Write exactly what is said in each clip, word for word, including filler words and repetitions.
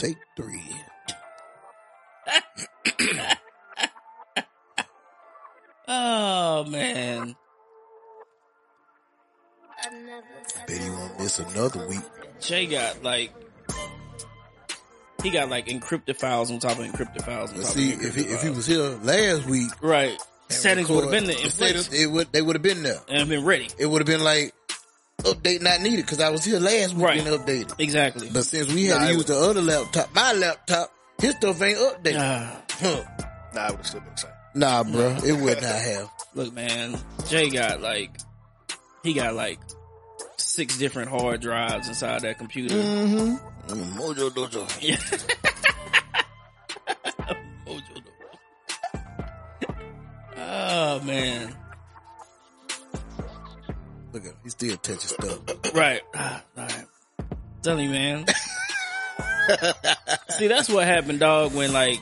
Take three. Oh, man. I bet he won't miss another week. Jay got, like, he got, like, encrypted files on top of encrypted files. On top see, of encrypted if, he, files. if he was here last week. Right. Settings would have been there. It would, they would have been there. And been ready. It would have been like, update not needed, because I was here last week right. and updated. Exactly. But since we had nah, to use the other laptop, my laptop, his stuff ain't updated. Nah, huh. nah I would have still been excited. Nah, bro. Nah. It would not have. Look, man, Jay got like, he got like six different hard drives inside that computer. Mm-hmm. Mm, Mojo Dojo. Yeah. Mojo Dojo. Oh, man. Look at him. He's still touching stuff. Right. All right. Tell you, man. See, that's what happened, dog, when, like,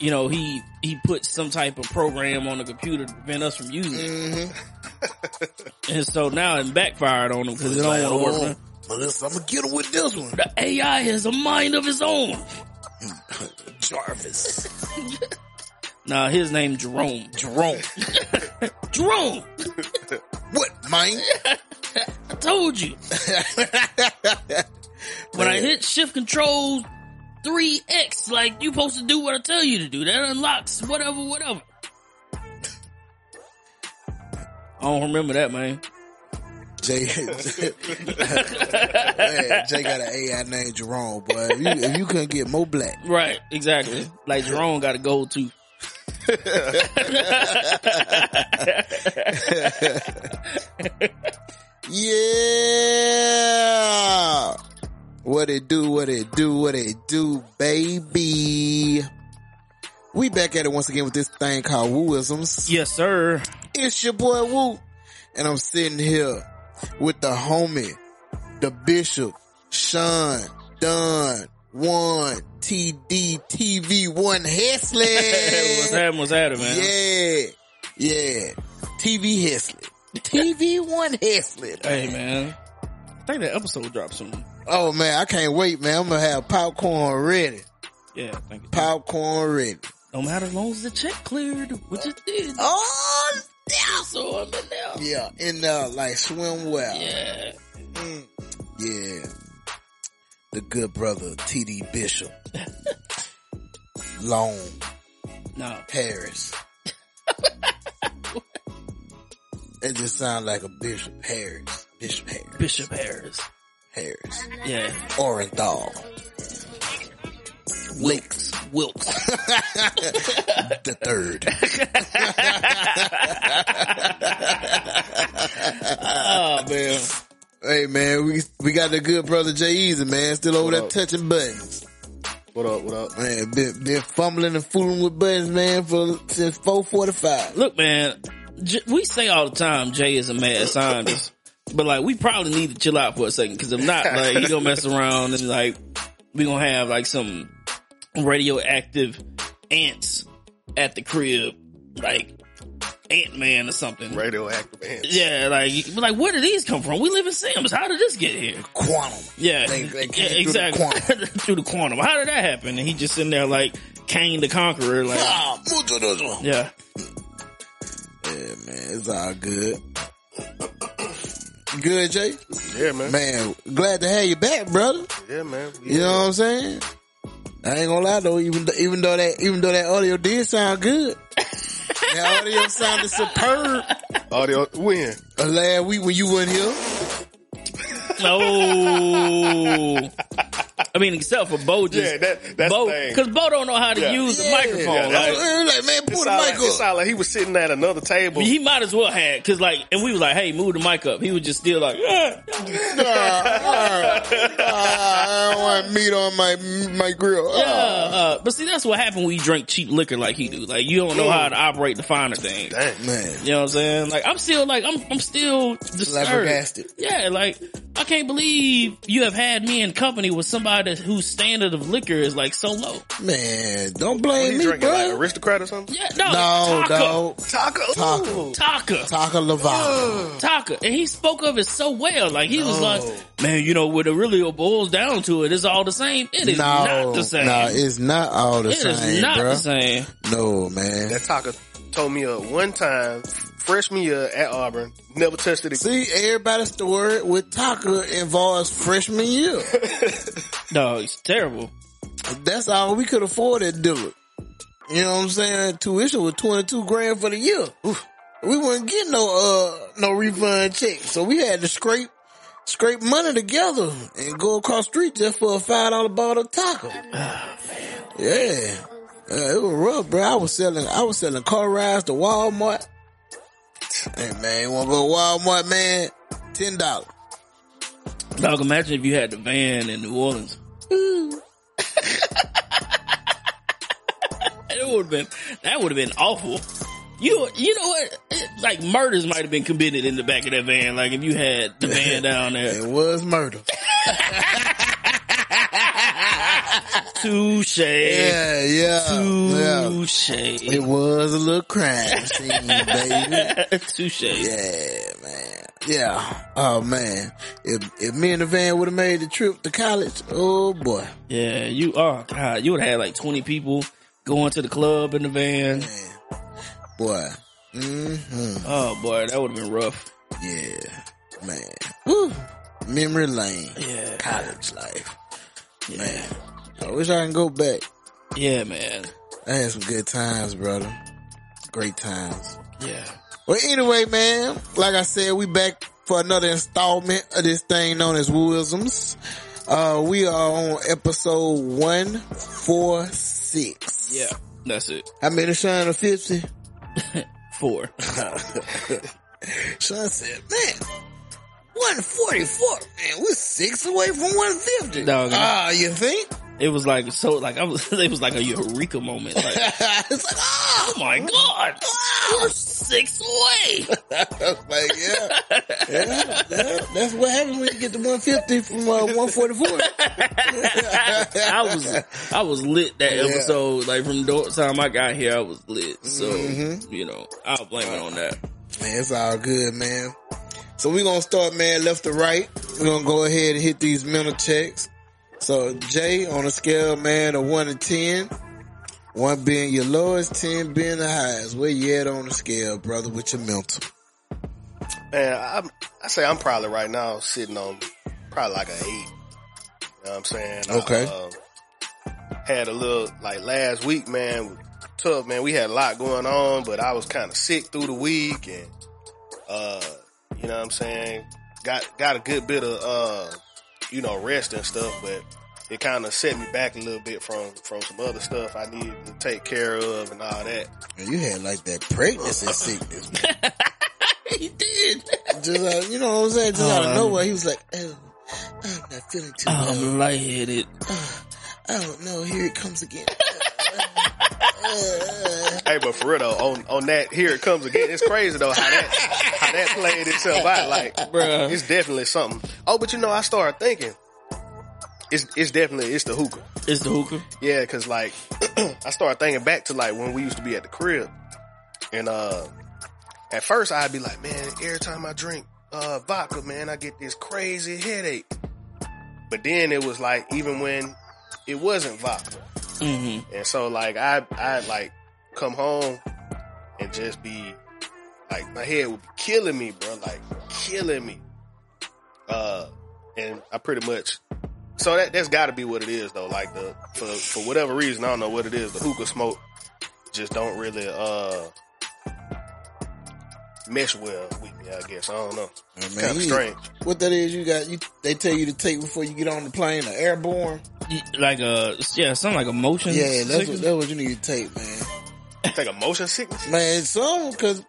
you know, he he put some type of program on the computer to prevent us from using it. Mm-hmm. And so now it backfired on him because it don't want to work. But listen, I'm going to get him with this one. The A I has a mind of its own. Jarvis. Nah, his name Jerome. Jerome. Jerome. What, man? I told you. When I hit shift control three X, like, you supposed to do what I tell you to do. That unlocks whatever, whatever. I don't remember that, man. Jay, man, Jay got an A I named Jerome, boy. If you, if you couldn't get more black. Right, exactly. Like, Jerome got a gold tooth. Yeah. What it do, what it do, what it do, baby. We back at it once again with this thing called Wooisms. Yes, sir. It's your boy Woo. And I'm sitting here with the homie, the Bishop, Sean, Dunn, One, T D, T V, One, Hesley. What's happening, what's happening, man? Yeah, yeah. T V Hesley. T V, One, Hesley. Hey, man. I think that episode dropped soon. Oh, man, I can't wait, man. I'm going to have popcorn ready. Yeah, thank you. Popcorn ready. No matter as long as the check cleared, which it did. Oh, yeah. So I'm in there. Yeah, in there, like, swim well. Yeah. Mm. Yeah. The good brother, T D. Bishop. Long. No. Harris. It just sounds like a Bishop Harris. Bishop Harris. Bishop Harris. Harris. Yeah. Orenthal. Wilkes. Wilkes. The third. Oh, man. Hey, man, we we got the good brother Jay Easy, man. Still over there touching buttons. What up, what up? Man, been, been fumbling and fooling with buttons, man, for since four forty-five. Look, man, J- we say all the time Jay is a mad scientist. But, like, we probably need to chill out for a second, because if not, like, he gonna mess around and, like, we gonna have, like, some radioactive ants at the crib, like Ant-Man or something. Radioactive ants. Yeah, like, like, where did these come from? We live in Sims. How did this get here? Quantum. Yeah, they, they came yeah exactly. Through the, through the quantum. How did that happen? And he just sitting there, like, Kane the Conqueror, like, ah, yeah. Yeah, man, it's all good. Good, Jay? Yeah, man. Man, glad to have you back, brother. Yeah, man. Yeah. You know what I'm saying? I ain't gonna lie though, even th- even though that even though that audio did sound good. That audio sounded superb. Audio when? Uh, last week when you weren't here. No. I mean, except for Bo just yeah, that, that's Bo, thing. Cause Bo don't know how to yeah. use the yeah. microphone. Yeah, like, was, like, man, pull the mic like, up. It sounded like he was sitting at another table. He might as well have, cause like, and we was like, hey, move the mic up. He was just still like, yeah. nah, uh, uh, I don't want meat on my my grill. Uh. Yeah, uh, but see, that's what happened when you drink cheap liquor like he do. Like, you don't know how to operate the finer things. Dang, man. You know what I'm saying? Like, I'm still like, I'm I'm still disturbed. Yeah, like, I can't believe you have had me in company with somebody whose standard of liquor is like so low. Man, don't blame me, bro. Like Aristocrat or something? Yeah, no, no, Taka. no. Taka, Taka, Taka, Taka Levine, Taka, and he spoke of it so well. Like he no. was like, man, you know, what it really boils down to, it is all the same. It is no, not the same. No, it's not all the it same. It is not bro. the same. No, man. That Taka told me uh, one time. Freshman year at Auburn, never touched it again. See, everybody's story with Taka involves freshman year. No, it's terrible. That's all we could afford to do it. You know what I'm saying? Tuition was twenty-two grand for the year. Oof. We wouldn't get no, uh, no refund check. So we had to scrape, scrape money together and go across the street just for a five dollar bottle of Taka. Oh, man. Yeah. Uh, it was rough, bro. I was selling, I was selling car rides to Walmart. Hey man, you wanna go to Walmart, man? Ten dollars. Dog, imagine if you had the van in New Orleans. Ooh. It would have been, that would have been awful. You, you know what? It, like murders might have been committed in the back of that van. Like if you had the van down there, it was murder. Touche. Yeah, yeah. Touche. Yeah. It was a little crime scene, baby. Touche. Yeah, man. Yeah. Oh, man. If, if me and the van would have made the trip to college, oh, boy. Yeah, you are. Oh, God, you would have had like twenty people going to the club in the van. Man. Boy. Mm-hmm. Oh, boy. That would have been rough. Yeah, man. Woo. Memory lane. Yeah. College life. Yeah. Man. I wish I can go back. Yeah, man. I had some good times, brother. Great times. Yeah. Well, anyway, man, like I said, we back for another installment of this thing known as Wooisms. Uh, we are on episode one forty-six. Yeah, that's it. How many shine of fifty? Four. Sean said, man. one forty-four, man, we're six away from one fifty. Ah, uh, you think? It was like, so, like, I was, it was like a eureka moment. Like, it's like, oh, oh my God, oh, we're six away. Like, yeah, yeah, yeah, that's what happens when you get to one fifty from uh, one forty-four. I was, I was lit that yeah. episode. Like, from the time I got here, I was lit. So, mm-hmm. you know, I'll blame it on that. Man, it's all good, man. So we're going to start, man, left to right. We're going to go ahead and hit these mental checks. So, Jay, on a scale, man, of one to ten, one being your lowest, ten being the highest. Where you at on the scale, brother, with your mental? Man, I, I say I'm probably right now sitting on probably like an eight. You know what I'm saying? Okay. I, uh, had a little, like last week, man, tough, man. We had a lot going on, but I was kind of sick through the week and, uh, you know what I'm saying? Got got a good bit of uh, you know, rest and stuff, but it kind of set me back a little bit from, from some other stuff I needed to take care of and all that. Man, you had like that pregnancy sickness, man. He did. Just like, you know what I'm saying? Just um, out of nowhere, he was like, "Oh, I'm not feeling too well. I'm lightheaded. Oh, I don't know. Here it comes again." Hey, but for real though, on, on that, here it comes again. It's crazy though how that how that played itself out. Like, bruh, it's definitely something. Oh, but you know, I started thinking, it's it's definitely it's the hookah. It's the hookah. Yeah, because like I started thinking back to like when we used to be at the crib, and uh, at first I'd be like, man, every time I drink uh, vodka, man, I get this crazy headache. But then it was like even when it wasn't vodka. Mm-hmm. And so like I I like come home and just be like my head would be killing me, bro, like killing me. Uh, and I pretty much so that that's got to be what it is though. Like the for for whatever reason I don't know what it is. The hookah smoke just don't really uh mesh well with me. I guess I don't know. It's kind of strange. What that is? You got you? They tell you to take before you get on the plane, an airborne. Like a yeah, something like a motion. Yeah, that's what, that's what you need to take, man. Take a motion sickness, man. Some because,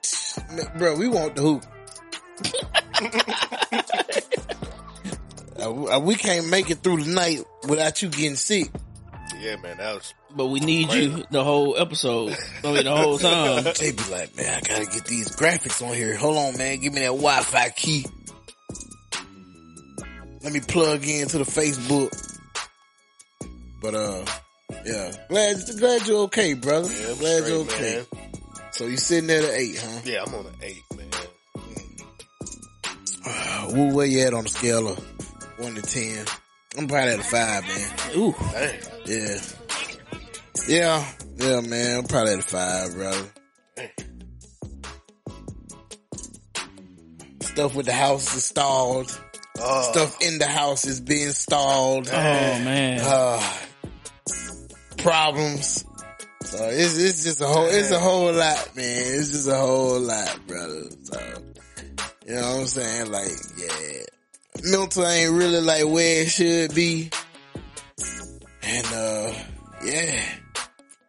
bro, we want the hoop. We can't make it through the night without you getting sick. Yeah, man, that was. But we need crazy. You the whole episode. I mean, the whole time. They be like, man, I gotta get these graphics on here. Hold on, man, give me that Wi-Fi key. let me plug into the Facebook. But uh, yeah, glad glad you're okay, brother. Yeah, I'm glad straight, you're okay. Man. So you sitting there at an eight, huh? Yeah, I'm on an eight, man. Uh, where you at on the scale of one to ten? I'm probably at a five, man. Ooh, dang. yeah, yeah, yeah, man. I'm probably at a five, brother. Dang. Stuff with the house is stalled. Uh, Stuff in the house is being stalled. Oh man. Uh, problems. So it's it's just a whole it's a whole lot, man. It's just a whole lot, brother. So you know what I'm saying? Like, yeah. Mental ain't really like where it should be. And uh yeah.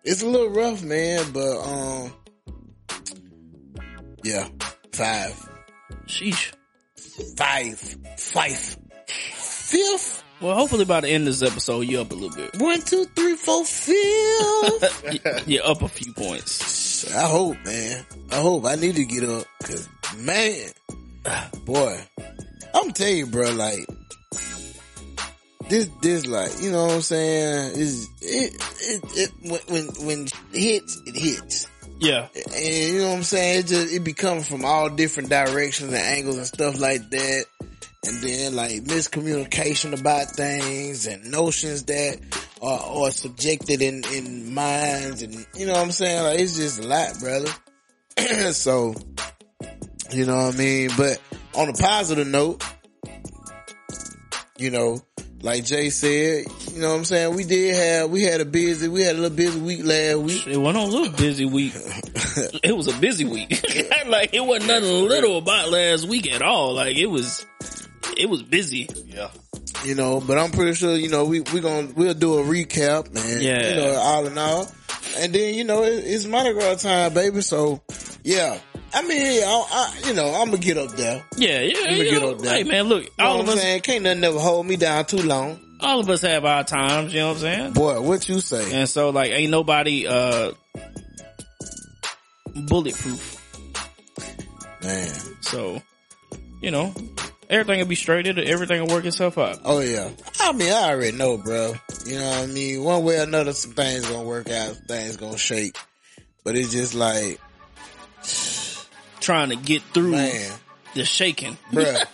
It's a little rough, man, but um yeah. Five. Sheesh. Five. Five. Fifth. Well, hopefully by the end of this episode, you're up a little bit. One, two, three, four, fifth. You're up a few points. I hope, man. I hope. I need to get up. Cause, man. Boy. I'm telling you, bro, like, this, this, like, you know what I'm saying? It's, it, it, it, when, when, when it hits, it hits. Yeah. And you know what I'm saying? It just, it be coming from all different directions and angles and stuff like that. And then like miscommunication about things and notions that are, are subjected in, in minds. And you know what I'm saying? Like it's just a lot, brother. So, you know what I mean? But on a positive note, you know, like Jay said, you know what I'm saying? We did have, we had a busy, we had a little busy week last week. It wasn't a little busy week. It was a busy week. Like, it wasn't nothing little about last week at all. Like, it was, it was busy. Yeah. You know, but I'm pretty sure, you know, we, we gonna, we'll do a recap, man. Yeah. You know, all in all. And then, you know, it, it's Mardi Gras time, baby. So, yeah. I mean, I, I, you know, I'm gonna get up there. Yeah, yeah, I'm gonna get know, up there. Hey, man, look, you know all what of I'm us saying? Can't nothing ever hold me down too long. All of us have our times, you know what I'm saying? Boy, what you say? And so, like, ain't nobody uh bulletproof, man. So, you know, everything will be straight. Everything will work itself out. Oh yeah. I mean, I already know, bro. You know what I mean? One way or another, some things gonna work out. Things gonna shake. But it's just like. Trying to get through man. The shaking, bruh.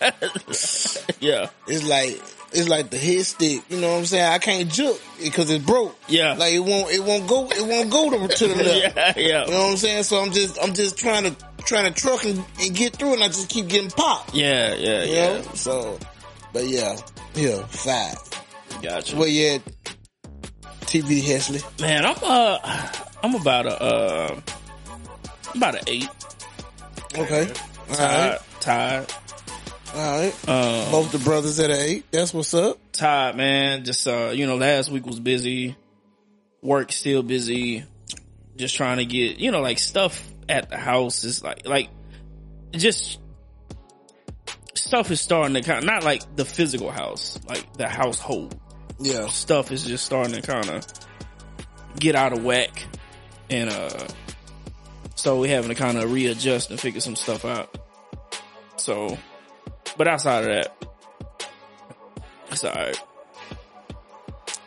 Yeah, it's like it's like the hit stick. You know what I'm saying? I can't juke because it's broke. Yeah, like it won't it won't go it won't go to, to the left. Yeah, yeah. You know what I'm saying? So I'm just I'm just trying to trying to truck and, and get through, and I just keep getting popped. Yeah, yeah, you yeah. Know? So, but yeah, yeah, five. Gotcha. Well, yeah, T B Hesley. Man, I'm uh I'm about a uh about an eight. Okay. All right. Tired. Alright. Um, Both the brothers at eight. That's what's up. Tired, man. Just, uh, you know, last week was busy. Work still busy. Just trying to get, you know, like stuff at the house is like, like, just stuff is starting to kind of, not like the physical house, like the household. Yeah. Stuff is just starting to kind of get out of whack and, uh, so we're having to kind of readjust and figure some stuff out. So, but outside of that, it's alright.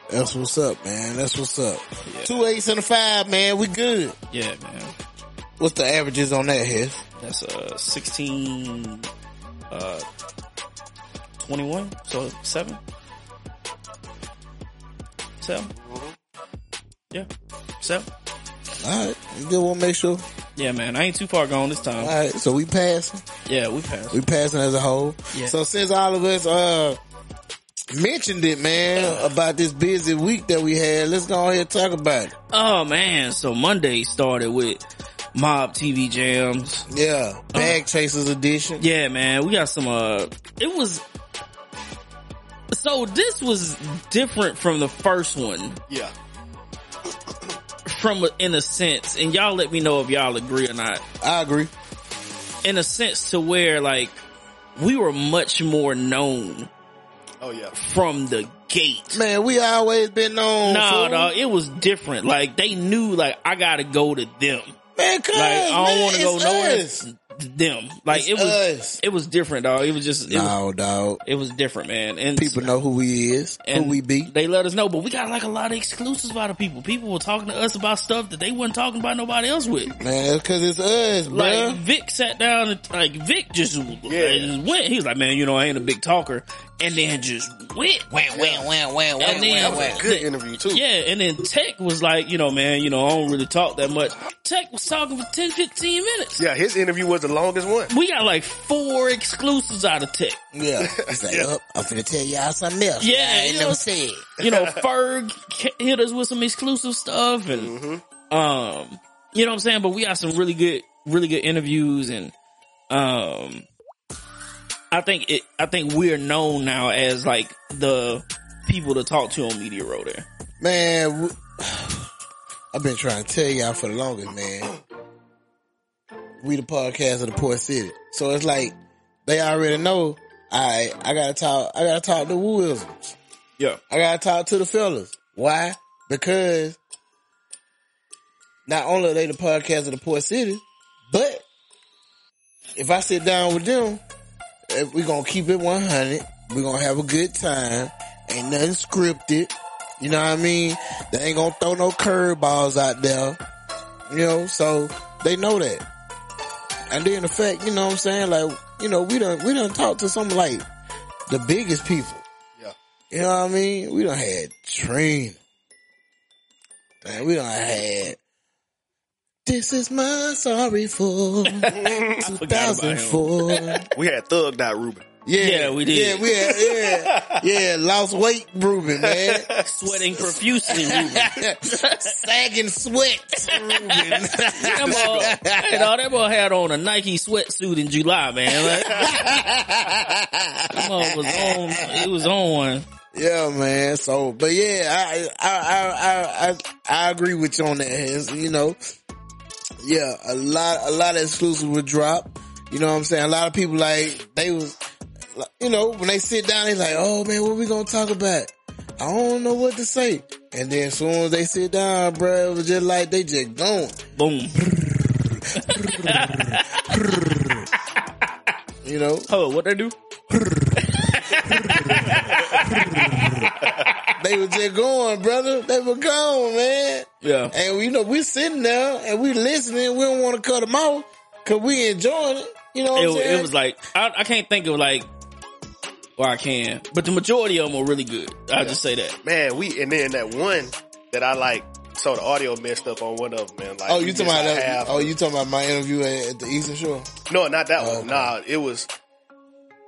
That's what's up, man. That's what's up. Yeah. Two eights and a five, man. We good. Yeah, man. What's the averages on that, Hess? That's uh sixteen, uh, twenty-one. So seven, seven. Yeah, seven. Alright, you good one, make sure. Yeah, man, I ain't too far gone this time. Alright, so we passing. Yeah, we passing. We passing as a whole. Yeah. So since all of us, uh, mentioned it, man, about this busy week that we had, let's go ahead and talk about it. Oh, man, so Monday started with Mob T V Jams. Yeah, Bag uh, Chasers edition. Yeah, man, we got some, uh, it was, so this was different from the first one. Yeah. From in a sense, and y'all let me know if y'all agree or not. I agree. In a sense to where like we were much more known. Oh yeah. From the gate. Man, we always been known. Nah, dog, it was different. Like they knew like I gotta go to them. Man, cause, like I don't man, wanna go nowhere them. Like it's it was, us. It was different, dog. It was just, it no, was, dog. It was different, man. And people know who we is, and who we be. They let us know, but we got like a lot of exclusives by the people. People were talking to us about stuff that they weren't talking about nobody else with. Man, that's because it's us, bro. Like Vic sat down, and like Vic just, yeah. just went. He was like, man, you know, I ain't a big talker, and then just went, went, went, went, went, went. That was a good interview too. Yeah, and then Tech was like, you know, man, you know, I don't really talk that much. Tech was talking for ten, fifteen minutes. Yeah, his interview was the longest one. We got like four exclusives out of Tech. Yeah. He's like, yeah. Oh, I'm finna tell y'all something else. Yeah. I ain't you know, never said. You know, Ferg hit us with some exclusive stuff and, mm-hmm. um, you know what I'm saying? But we got some really good, really good interviews and, um, I think it, I think we're known now as like the people to talk to on Media Row there. Man, we- I've been trying to tell y'all for the longest, man. We the podcast of the Port City. So it's like, they already know, alright, I gotta talk, I gotta talk to Wooisms. Yeah. I gotta talk to the fellas. Why? Because not only are they the podcast of the Port City, but if I sit down with them, we gonna keep it one hundred. We gonna have a good time. Ain't nothing scripted. You know what I mean? They ain't gonna throw no curveballs out there. You know, so they know that. And then the fact, you know what I'm saying? Like, you know, we done, we done talked to some like the biggest people. Yeah. You know what I mean? We done had Trina. Man, we done had This Is My Sorry For two thousand four. We had Thug Dot Ruben. Yeah, yeah, we did. Yeah, we had, yeah, yeah, lost weight, Ruben, man. Sweating profusely, Ruben. Sagging sweat, Ruben. And all that boy had on a Nike sweatsuit in July, man. Like, that boy was on, it was on. Yeah, man. So, but yeah, I, I, I, I, I, I agree with you on that. You know, yeah, a lot, a lot of exclusive would drop. You know what I'm saying? A lot of people like, they was, you know, when they sit down, they like, oh man, what we gonna talk about? I don't know what to say. And then as soon as they sit down, bro, it was just like, they just gone. Boom. You know? Oh, what they do? They were just going, brother. They were gone, man. Yeah. And, you know, we sitting there and we listening. We don't want to cut them off because we enjoying it. You know what it, I'm saying? It was like, I, I can't think of like, well, I can, but the majority of them were really good. I'll yeah. just say that. Man, we, and then that one that I like, so the audio messed up on one of them, man. Like, oh, you talking about that? Half. Oh, you talking about my interview at, at the Eastern Shore? No, not that oh, one. Okay. Nah, it was,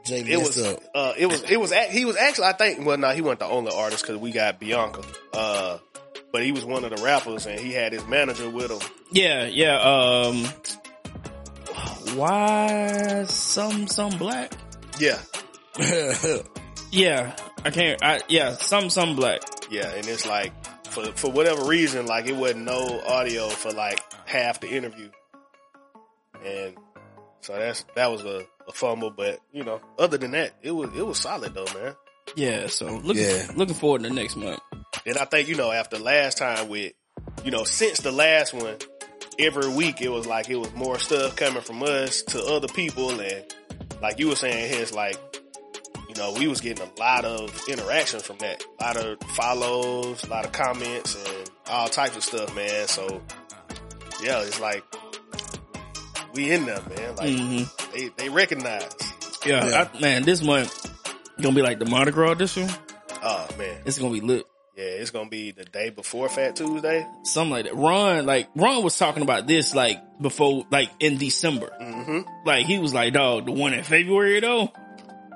Jay it was, up. uh, it was, it was, at, he was actually, I think, well, no, nah, he wasn't the only artist because we got Bianca, uh, but he was one of the rappers and he had his manager with him. Yeah, yeah, um, Why some some black? Yeah, yeah. I can't. I yeah. Some some black. Yeah, and it's like for for whatever reason, like it wasn't no audio for like half the interview, and so that's that was a, a fumble. But you know, other than that, it was it was solid though, man. Yeah. So looking yeah. looking forward to next month. And I think you know after last time with you know since the last one. Every week it was like it was more stuff coming from us to other people and like you were saying here it's like you know we was getting a lot of interaction from that, a lot of follows, a lot of comments and all types of stuff, man. So yeah, it's like we in there, man. Like mm-hmm. they they recognize. Yeah, yeah. I, man, this month gonna be like the Mardi Gras edition. Oh man, it's gonna be lit. Yeah, it's gonna be the day before Fat Tuesday, something like that. Ron, like Ron was talking about this, like before, like in December. Mm-hmm. Like he was like, "Dog, the one in February though."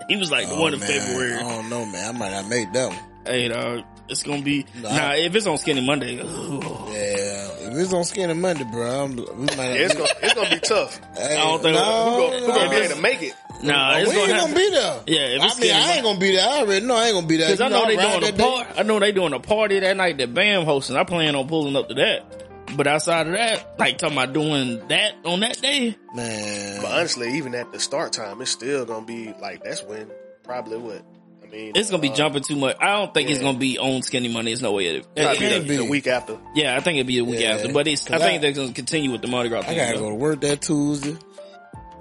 He was like, "The oh, one in man. February." I don't know, man. I might not make that one. Hey, dog, it's gonna be no, nah. I, if it's on Skinny Monday, ugh. Yeah, if it's on Skinny Monday, bro, I'm, we might. Yeah, it's, gonna, it's gonna be tough. Hey, I don't think no, we're gonna, we're gonna no, be able to make it. Nah, it's we gonna, ain't gonna be there. Yeah, if it's I mean, I ain't gonna be there. I already know I ain't gonna be there. Cause you I know, know they doing a party. I know they doing a party that night that Bam hosting. I plan on pulling up to that. But outside of that, like talking about doing that on that day, man. But honestly, even at the start time, it's still gonna be like that's when probably what I mean. It's gonna uh, be jumping too much. I don't think yeah. it's gonna be on Skinny Money. There's no way it. It'll be, the, be the week after. Yeah, I think it'll be the week yeah. after. But it's. I think I, they're gonna continue with the Mardi Gras. I thing, gotta though. go to work that Tuesday.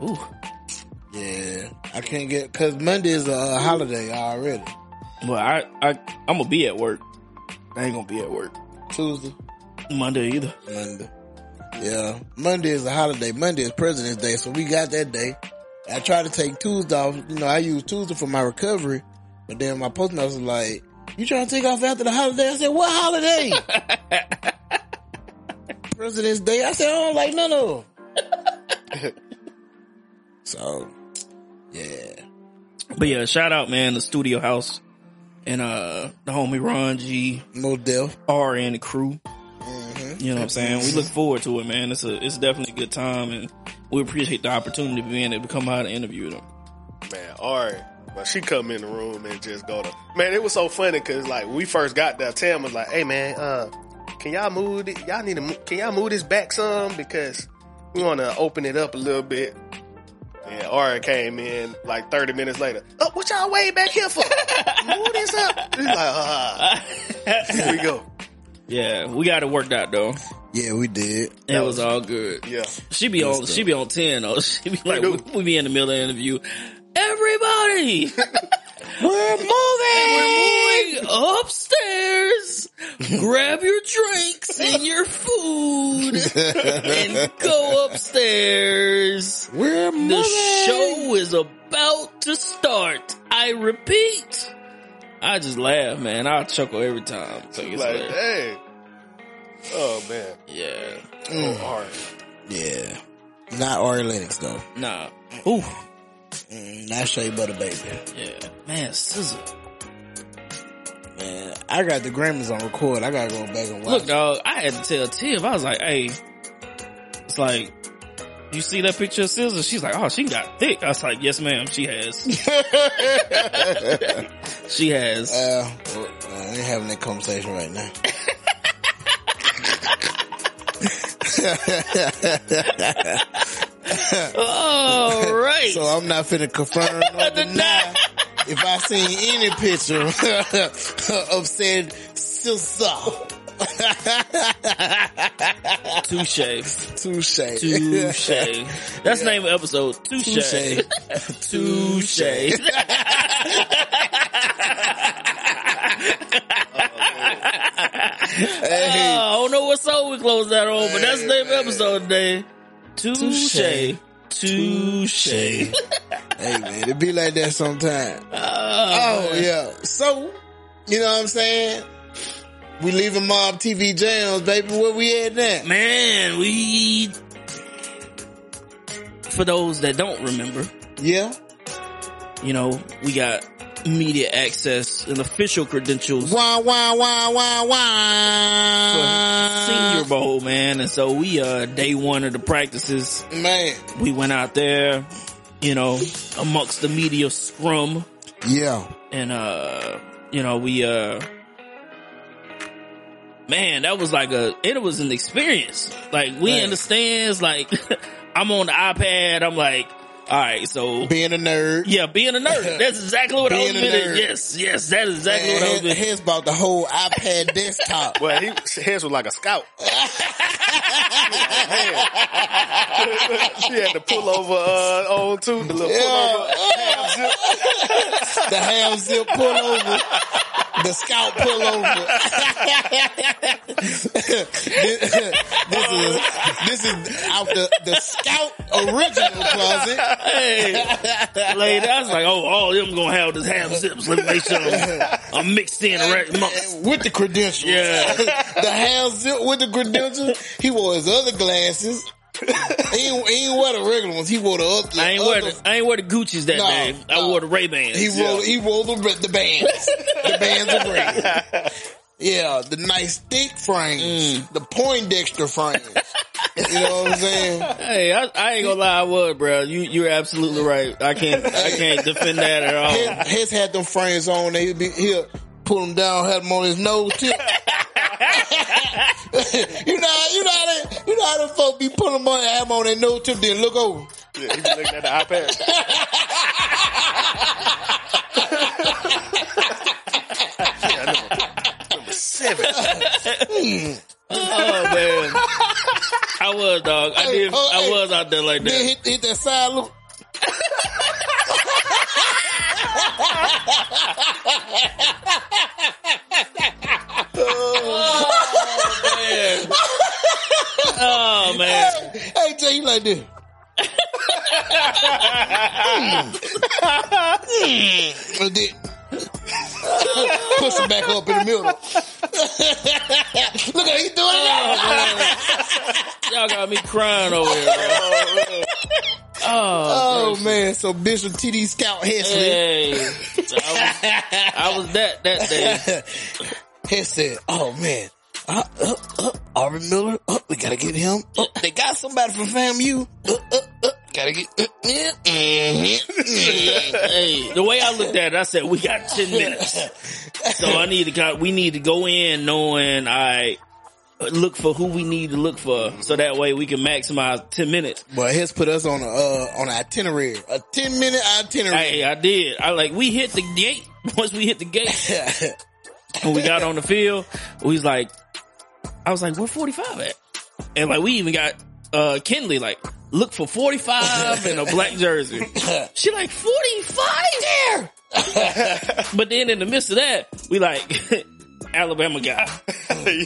Ooh. Yeah, I can't get, cause Monday is a holiday already. Well, I, I, I'm gonna be at work. I ain't gonna be at work Tuesday, Monday either. Monday. Yeah, Monday is a holiday. Monday is President's Day, so we got that day. I tried to take Tuesday off. You know, I use Tuesday for my recovery, but then my post was like, "You trying to take off after the holiday?" I said, "What holiday?" President's Day. I said, "I don't like none of them." So, yeah. But yeah, shout out, man, the Studio House and uh the homie Ron G, Mo Def, R, and the crew. Mm-hmm. You know what I'm saying? We look forward to it, man. It's a, it's definitely a good time, and we appreciate the opportunity to be in it, to come out and interview them. Man, R, well, she come in the room and just go to, man, it was so funny because like we first got there, Tam was like, "Hey, man, uh, can y'all move? It? Y'all need to move, can y'all move this back some because we want to open it up a little bit." And Ari came in like thirty minutes later. "Oh, what y'all way back here for? Move this up." He's like, uh, "Here we go." Yeah, we got it worked out though. Yeah, we did. It was, was all good. Yeah, she be on. Stuff. She be on ten though. She be like, we, we be in the middle of the interview. "Everybody, we're moving. We're moving upstairs. Grab your drinks and your food and go upstairs. We're moving. The show is about to start. I repeat." I just laugh, man. I chuckle every time. So it's like, hey. Oh man. Yeah. Mm. Oh, yeah. Not Ari Lennox though. Nah. Ooh. Mm, not Shea Butter Baby. Yeah. Man, S Z A. Man, I got the Grammys on record. I gotta go back and watch. Look, dog, I had to tell Tiff. I was like, "Hey, it's like, you see that picture of S Z A?" She's like, "Oh, she got thick." I was like, "Yes, ma'am, she has." She has. Uh, I ain't having that conversation right now. All right. So I'm not finna confirm or deny if I seen any picture of said S Z A. Touche. Touche. Touche. That's yeah. Name of episode. Touche. Touche. Hey. Uh, I don't know what song we closed that on, but that's the name of episode today. Touche. Touche. Hey man, it be like that sometimes. Uh, oh yeah. So, you know what I'm saying? We leaving Mob T V Jams, baby. Where we at now? Man, we... For those that don't remember... Yeah. You know, we got media access and official credentials. Wah, wah, wah, wah, wah. For Senior Bowl, man. And so we, uh, day one of the practices. Man. We went out there, you know, amongst the media scrum. Yeah. And, uh, you know, we, uh... man, that was like a, it was an experience. Like, we right. Understands, like, I'm on the iPad, I'm like, alright, so. Being a nerd. Yeah, being a nerd. That's exactly what I was doing. Yes, yes, that is exactly man, what I was doing. Hess bought the whole iPad desktop. Well, he, Hess was like a scout. She, had, she had to pull over, uh, on too, the little yeah. pullover. Half-zip. The half zip pullover. The scout pullover. this, this is this is out the, the scout original closet. Hey, lady, I was like, oh, all of them gonna have this half zips. Let me make sure I'm mixed in right amongst. With the credentials. Yeah, the half zip with the credentials. He wore his other glasses. he, ain't, he ain't wear the regular ones. He wore the other. I ain't wear the, I ain't wear the Gucci's that no, day. I no. wore the Ray-Bans. He wore yeah. he wore the the bands. The bands of Ray. Yeah, the nice thick frames, mm. the Poindexter frames. You know what I'm saying? Hey, I, I ain't gonna lie, I would, bro. You you're absolutely right. I can't I can't defend that at all. His, his had them frames on. They be he'll pull them down, had them on his nose tip. you know, you know, how they, you know how the folk be pulling money and have on their nose tip, then look over. Yeah, he be looking at the iPad. Yeah, number, number seven. Oh man, I was was, dog. Hey, I did. Oh, I hey, was out there like that. Hit, hit that side loop. Oh, man. Oh, man. Hey, hey, tell you like this. mm. Mm. Push him back up in the middle. Look how he's doing that. Oh, y'all got me crying over here, bro. Oh, oh, oh man. So Bishop T D Scout Hesley. Hey, I, was, I was that that day. He said, oh man, uh, uh, uh, Auburn Miller, uh, we gotta get him. Uh, they got somebody from FAMU. Uh, uh, uh. Gotta get. Hey, the way I looked at it, I said we got ten minutes, so I need to. We need to go in knowing I look for who we need to look for, so that way we can maximize ten minutes. But he's put us on a uh, on an itinerary, a ten minute itinerary. Hey, I did. I like we hit the gate. Once we hit the gate, when we got on the field, we was like, I was like, we're forty-five at, and like we even got uh Kenley like. Look for forty-five in a black jersey. She like, forty-five there. But then in the midst of that, we like, Alabama guy.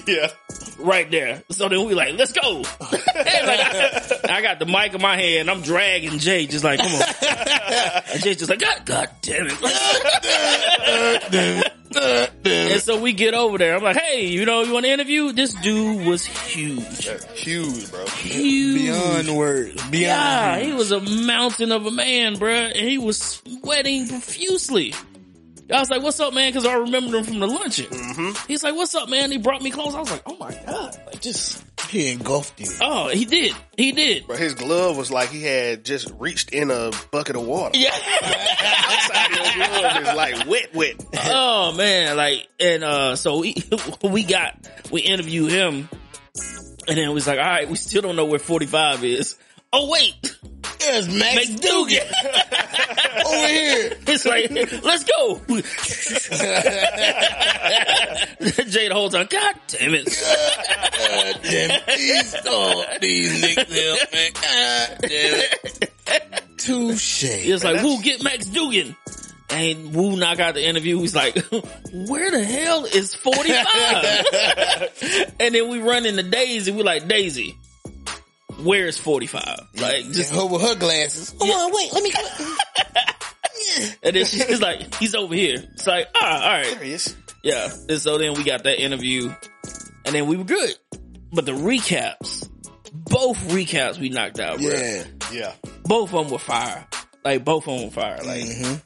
Yeah. Right there. So then we like, let's go. Like, I, I got the mic in my hand. I'm dragging Jay just like, come on. And Jay's just like, God, God damn it. And so we get over there. I'm like, hey, you know, you want to interview? This dude was huge. Huge, bro. Huge. Beyond words. Beyond yeah, words. He was a mountain of a man, bro. And he was sweating profusely. I was like, what's up, man? Because I remembered him from the luncheon. Mm-hmm. He's like, what's up, man? He brought me close. I was like, oh, my God. Like, just... He engulfed you. Oh, he did. He did. But his glove was like he had just reached in a bucket of water. Yeah. Outside his glove is like wet, wet. Oh, man. Like, and uh, so we, we got, we interviewed him. And then we was like, all right, we still don't know where forty-five is. Oh, wait. There's Max, Max Dugan. Over here. It's like, let's go. Jay the whole time, God damn it. God damn it. These, oh, these niggas help me. God damn it. Touche. It's like, who get Max Dugan? And Woo knock out the interview. He's like, where the hell is forty-five? And then we run into Daisy. We're like, Daisy, where is forty-five? Like, just and over her glasses. Come yeah. on, wait, let me go. And then she's like, he's over here. It's like, ah, all right. Serious. Yeah. And so then we got that interview and then we were good. But the recaps, both recaps we knocked out, bro. Yeah. Yeah. Both of them were fire. Like, both of them were fire. Like, mm-hmm.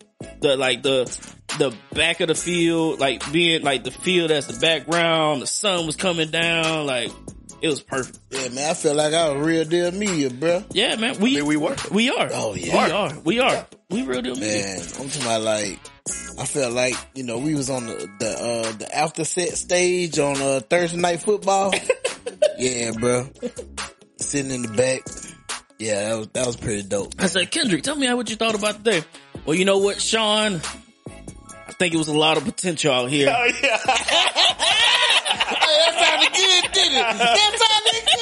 the, like, the, the back of the field, like, being, like, the field as the background, the sun was coming down, like, it was perfect. Yeah, man, I felt like I was real deal media, bro. Yeah, man, we I mean, we were, we are. Oh yeah, we are, we are, yeah. we real deal media. Man, I'm talking about like I felt like you know we was on the the, uh, the after set stage on uh, Thursday Night Football. Yeah, bro, sitting in the back. Yeah, that was that was pretty dope. I said, Kendrick, tell me how what you thought about today. Well, you know what, Sean, I think it was a lot of potential out here. Oh yeah. That's how they did, did it. That's how they did. Yeah.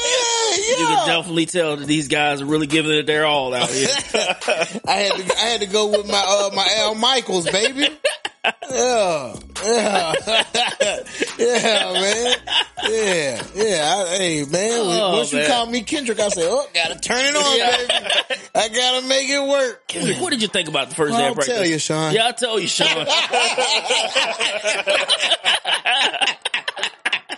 You can definitely tell that these guys are really giving it their all out here. I had to, I had to go with my uh, my Al Michaels, baby. Yeah, yeah, yeah, man. Yeah, yeah. I, hey, man. Oh, once man. You called me Kendrick, I said, "Oh, gotta turn it on, yeah. baby. I gotta make it work." Kendrick, what did you think about the first well, day of practice? I'll tell you, Sean. Yeah, I'll tell you, Sean.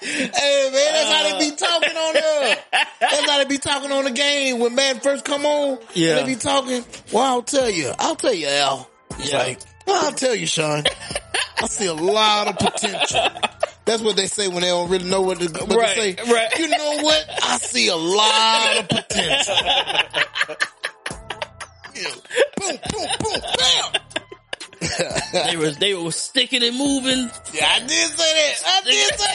Hey, man, that's uh, how they be talking on there. That's how they be talking on the game. When man first come on, yeah. they be talking, well, I'll tell you. I'll tell you, Al. It's yeah. like, well, I'll tell you, Sean. I see a lot of potential. That's what they say when they don't really know what to, what right, to say. Right. You know what? I see a lot of potential. Yeah. Boom, boom, boom, bam. they were they were sticking and moving. Yeah, I did say that. I did say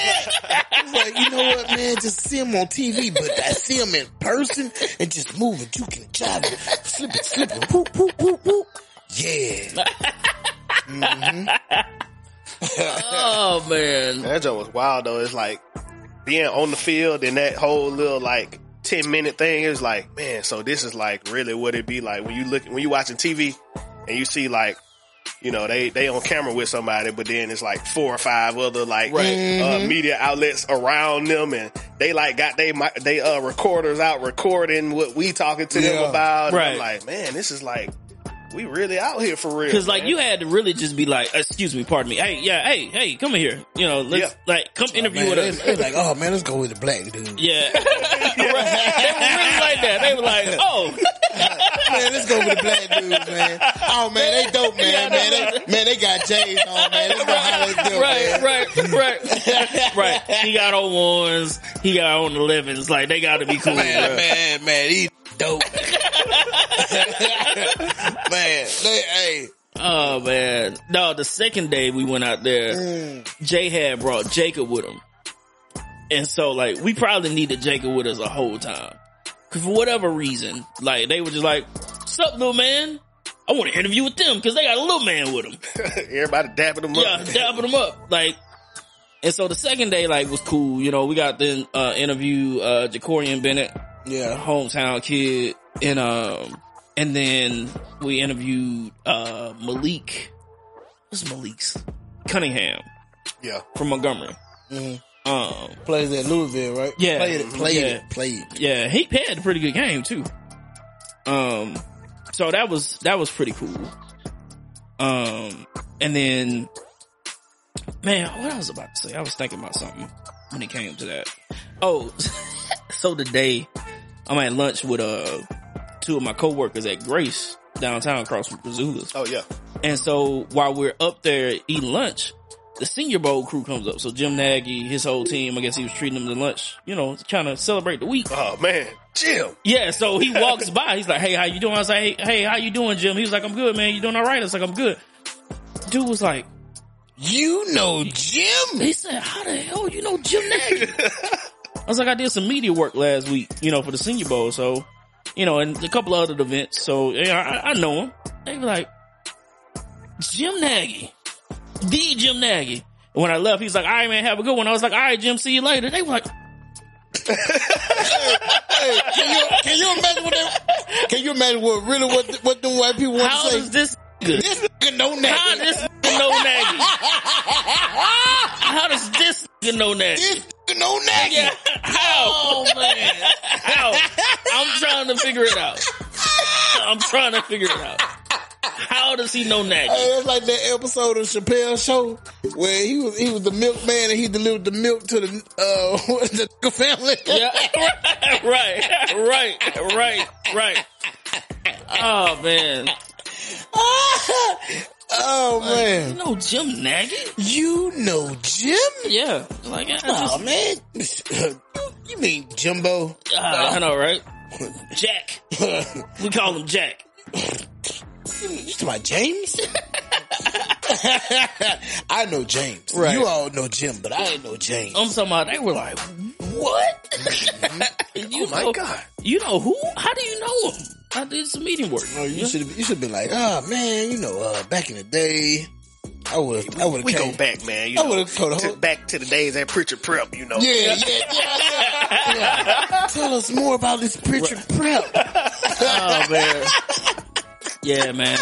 that. I was like, you know what, man? Just see him on T V, but I see him in person and just moving, juking, jiving, slipping, slipping, whoop, whoop, whoop, whoop. Yeah. Mm-hmm. Oh man, that joke was wild though. It's like being on the field and that whole little like. ten minute thing. It was like, man, so this is like really what it be like when you look, when you watching T V and you see like, you know, they, they on camera with somebody, but then it's like four or five other like, right. mm-hmm. uh, media outlets around them. And they like got they, they, uh, recorders out recording what we talking to yeah. them about. Right. And I'm like, man, this is like, we really out here for real. Cause like man. You had to really just be like, excuse me, pardon me. Hey, yeah, hey, hey, come here. You know, let's yeah. like come interview oh, with us. They, they like, oh man, let's go with the black dude. Yeah. yeah. Right. They were really like that. They were like, oh. Man, let's go with the black dudes, man. Oh man, they dope, man. Yeah, man, they, right. man, they got J's on, man. Let's go holler at them, man. Right, right, right, right. He got on ones. He got on elevens. Like they got to be cool, man, bro. Man, man, he dope. Man, they, hey. Oh man, no. The second day we went out there, mm. Jay had brought Jacob with him, and so like we probably needed Jacob with us the whole time. For whatever reason, like they were just like, "What's up, little man? I want to interview with them because they got a little man with them." Everybody dapping them up, yeah, dapping them up. Like, and so the second day, like, was cool. You know, we got to uh, interview uh, Jacorian Bennett, yeah, hometown kid, and um, and then we interviewed uh, Malik. What's Malik's? Cunningham, yeah, from Montgomery. Mm-hmm. Um, plays at Louisville, right? Yeah, played it, played yeah. it, played it. Yeah, he had a pretty good game too. Um, so that was that was pretty cool. Um, and then, man, what I was about to say, I was thinking about something when it came to that. Oh, so today I'm at lunch with uh two of my coworkers at Grace downtown, across from Missoula's. Oh yeah. And so while we're up there eating lunch, the Senior Bowl crew comes up. So Jim Nagy, his whole team, I guess he was treating them to lunch, you know, trying to celebrate the week. Oh man, Jim. Yeah, so he walks by. He's like, "Hey, how you doing?" I was like, "Hey, hey, how you doing, Jim?" He was like, "I'm good, man. You doing all right?" I was like, "I'm good." Dude was like, "You know Jim?" He said, "How the hell you know Jim Nagy?" I was like, "I did some media work last week, you know, for the Senior Bowl. So, you know, and a couple of other events. So, yeah, I, I know him." They were like, "Jim Nagy. The Jim Nagy." And when I left, he was like, "All right, man, have a good one." I was like, "All right, Jim, see you later." They were like, hey, hey, can, you, can you imagine what they, can you imagine what really what what them white people want to say? How does this nigga, this nigga know Nagy? How does this nigga know Nagy? How does this nigga know Nagy? This nigga know Nagy? Yeah. How? Oh man, how? I'm trying to figure it out. I'm trying to figure it out. How does he know Nagy? Hey, it's like that episode of Chappelle's Show where he was he was the milkman and he delivered the milk to the uh the family. Yeah, right, right, right, right. Oh man, oh man. You know Jim Nagy? You know Jim? Yeah. Like, I oh just, man, you mean Jimbo? Uh, I know, right? Jack. We call him Jack. You talking about James? I know James. Right. You all know Jim, but I ain't know James. I'm talking about, they were like, "What?" Mm-hmm. you oh my know, God. You know who? How do you know him? I did some meeting work. Oh, you should you should be like, "Oh man, you know, uh, back in the day, I would have I would have We came, go back, man. You I would have told whole... back to the days at Pritchard Prep, you know." Yeah, yeah, yeah. yeah. yeah. Tell us more about this Pritchard Prep. Oh man. Yeah, man.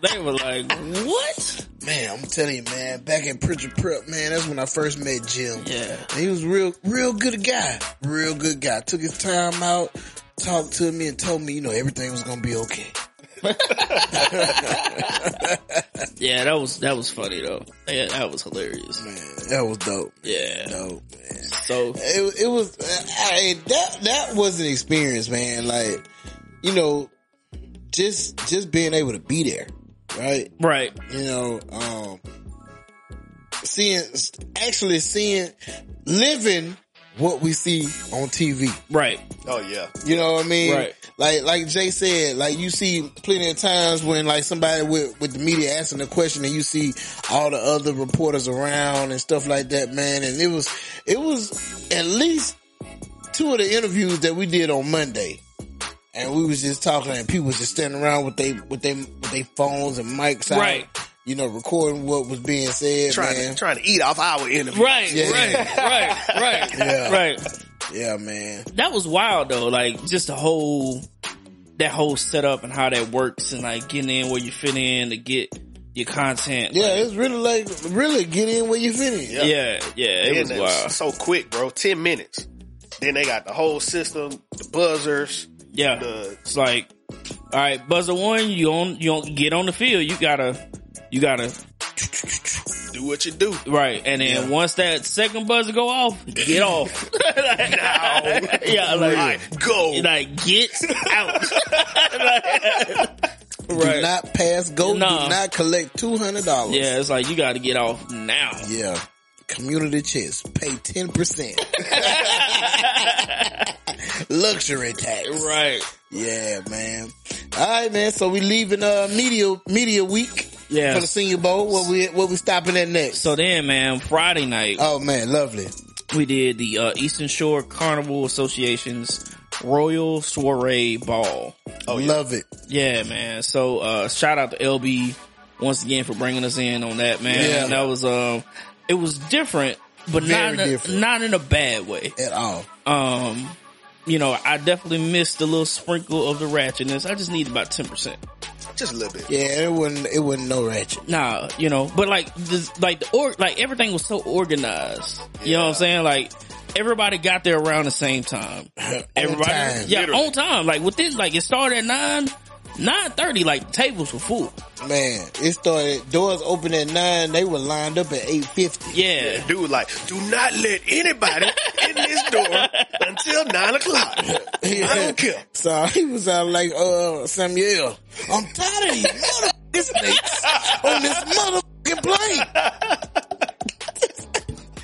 They were like, "What?" Man, I'm telling you, man, back in Pritchard Prep, man, that's when I first met Jim. Yeah. And he was real, real good guy. Real good guy. Took his time out, talked to me, and told me, you know, everything was going to be okay. Yeah, that was, that was funny, though. Yeah, that was hilarious. Man, that was dope. Yeah. Dope, man. So. It, it was, I, that, that was an experience, man. Like, you know, Just, just being able to be there, right? Right. You know, um, seeing, actually seeing, living what we see on T V. Right. Oh yeah. You know what I mean? Right. Like, like Jay said, like you see plenty of times when like somebody with, with the media asking a question and you see all the other reporters around and stuff like that, man. And it was, it was at least two of the interviews that we did on Monday. And we was just talking, and people was just standing around with they with they with they phones and mics out, right. You know, recording what was being said, trying man. to trying to eat off our interview, right, yeah. right, right, right, yeah. right. Yeah, man. That was wild though. Like just the whole, that whole setup and how that works and like getting in where you fit in to get your content. Yeah, like, it's really like, really get in where you fit in. Yeah. Yeah. yeah it yeah, was wild. Was so quick, bro. ten minutes. Then they got the whole system, the buzzers. Yeah. The, it's like, all right, buzzer one, you on, you don't get on the field. You gotta, you gotta do what you do. Right. And then yeah. once that second buzzer go off, get off. like, no. Yeah. Like, right, go. Like, get out. like, Right. Do not pass go. Nah. Do not collect two hundred dollars. Yeah, it's like you got to get off now. Yeah. Community chess. Pay ten percent. Luxury tax. Right. Yeah, man. All right, man. So we leaving uh, media media week. Yeah. For the Senior Bowl. What we what we stopping at next? So then, man, Friday night. Oh, man. Lovely. We did the uh, Eastern Shore Carnival Association's Royal Soiree Ball. Oh, yeah. Love it. Yeah, man. So, uh, shout out to L B once again for bringing us in on that, man. Yeah. That was, um, it was different, but Very not, in different. A, not in a bad way. At all. Um, you know, I definitely missed a little sprinkle of the ratchetness. I just need about ten percent. Just a little bit. Yeah, it wasn't, it wasn't no ratchet. Nah, you know, but like, this, like the org, like everything was so organized. Yeah. You know what I'm saying? Like, everybody got there around the same time. Everybody, time, yeah, literally. on time. Like with this, like it started at nine, nine thirty. Like the tables were full. Man, it started. Doors open at nine. They were lined up at eight fifty. Yeah. yeah, dude, like do not let anybody in this door until nine o'clock. Yeah. I don't care. So he was out like uh Samuel. I'm tired of you motherfucking snakes on this motherfucking plane.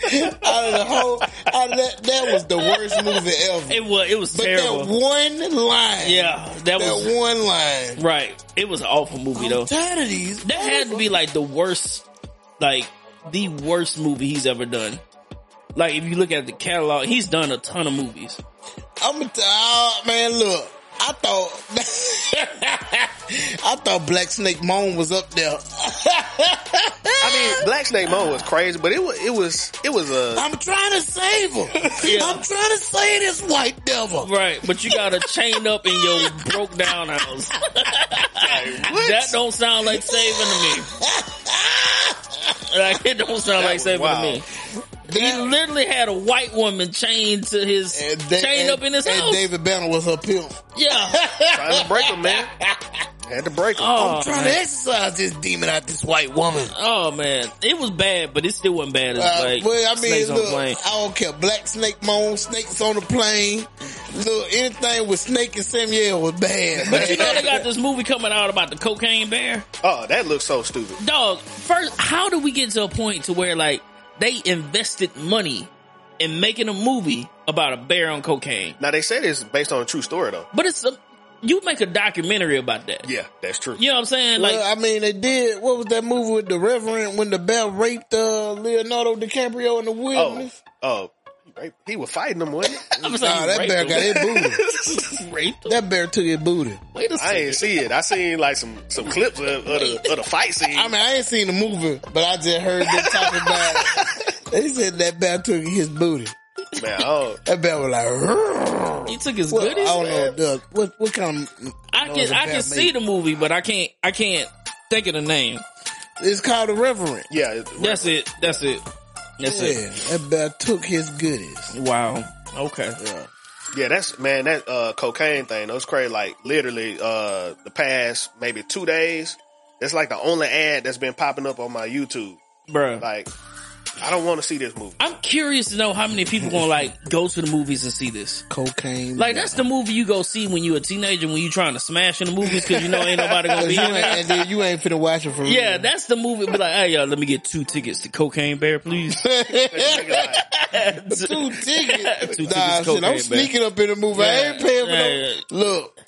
out of the whole, out of that, that was the worst movie ever. It was, it was but terrible. But that one line, yeah, that, that was one line, right? It was an awful movie I'm though. Tired of these. That had to be like the worst, like the worst movie he's ever done. Like if you look at the catalog, he's done a ton of movies. I'm a t- oh, man, look. I thought I thought Black Snake Moan was up there. I mean, Black Snake Moan was crazy, but it was it was it was a. I'm trying to save him. Yeah. I'm trying to save this white devil. Right, but you got a chain up in your broke down house. Like, that don't sound like saving to me. Like it don't sound that like saving wild. to me. He literally had a white woman chained to his and da- chained and, up in his house. And David Banner was her pimp. Yeah, trying to break him, man. Had to break him. Oh, I'm trying man. to exercise this demon out this white woman. Oh man, it was bad, but it still wasn't bad. As, uh, like, well, I mean, look, I don't care. Black Snake Moan, snakes on the plane. Look, anything with Snake and Samuel was bad. But man. You know they got this movie coming out about the Cocaine Bear. Oh, that looks so stupid, dog. First, how do we get to a point to where like? They invested money in making a movie about a bear on cocaine. Now they say this is based on a true story though. But it's a, you make a documentary about that. Yeah, that's true. You know what I'm saying? Well, like, I mean, they did. What was that movie with the Revenant when the bear raped uh, Leonardo DiCaprio in the wilderness? Oh, oh, he was fighting him, wasn't he? Nah, that bear him. got his booty. raped that bear took his booty. Wait a second. I ain't see it. I seen like some some clips of, of, the, of the fight scene. I mean, I ain't seen the movie, but I just heard them talking about it. They said that bear took his booty. Man, oh. That bear was like, Rrr. He took his what, goodies. I don't man. know, Doug. What, what kind of? I can, I can see the movie, but I can't, I can't think of the name. It's called The Revenant. Yeah, it's Revenant. That's it. That's it. That's yeah, it. That bear took his goodies. Wow. Okay. Yeah. Yeah, that's man. That uh, cocaine thing. That was crazy. Like literally, uh, the past maybe two days. That's like the only ad that's been popping up on my YouTube, bruh. Like. I don't want to see this movie. I'm curious to know how many people gonna like go to the movies and see this cocaine. Like that's the movie you go see when you a teenager when you trying to smash in the movies because you know ain't nobody gonna be in it. And then you ain't finna watch it for real. Yeah, me. That's the movie. Be like, hey y'all, let me get two tickets to Cocaine Bear, please. two tickets. two tickets. Nah, shit, I'm sneaking up in the movie. Yeah, I ain't paying for yeah, no. Yeah. Look.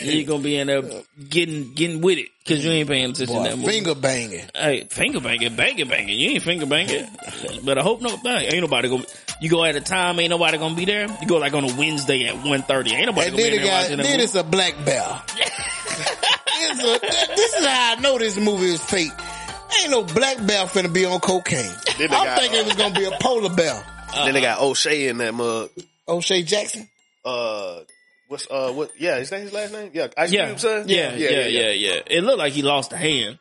You gonna be in there getting getting with it because you ain't paying attention Boy, to that movie. Finger banging, hey, finger banging, banging, banging. You ain't finger banging, but I hope no bang. Ain't nobody gonna. You go at a time, ain't nobody gonna be there. You go like on a Wednesday at one thirty, ain't nobody and gonna be there. Got, watching then movie. It's a black bear. it's a, this is how I know this movie is fake. Ain't no black bear finna be on cocaine. I'm got, thinking uh, it's gonna be a polar bear. Uh-huh. Then they got O'Shea in that mug. O'Shea Jackson? Uh, what's uh what? Yeah, is that his last name? Yeah, Ice yeah. Cube son. Yeah, yeah, yeah, yeah, yeah, yeah. yeah. It looked like he lost a hand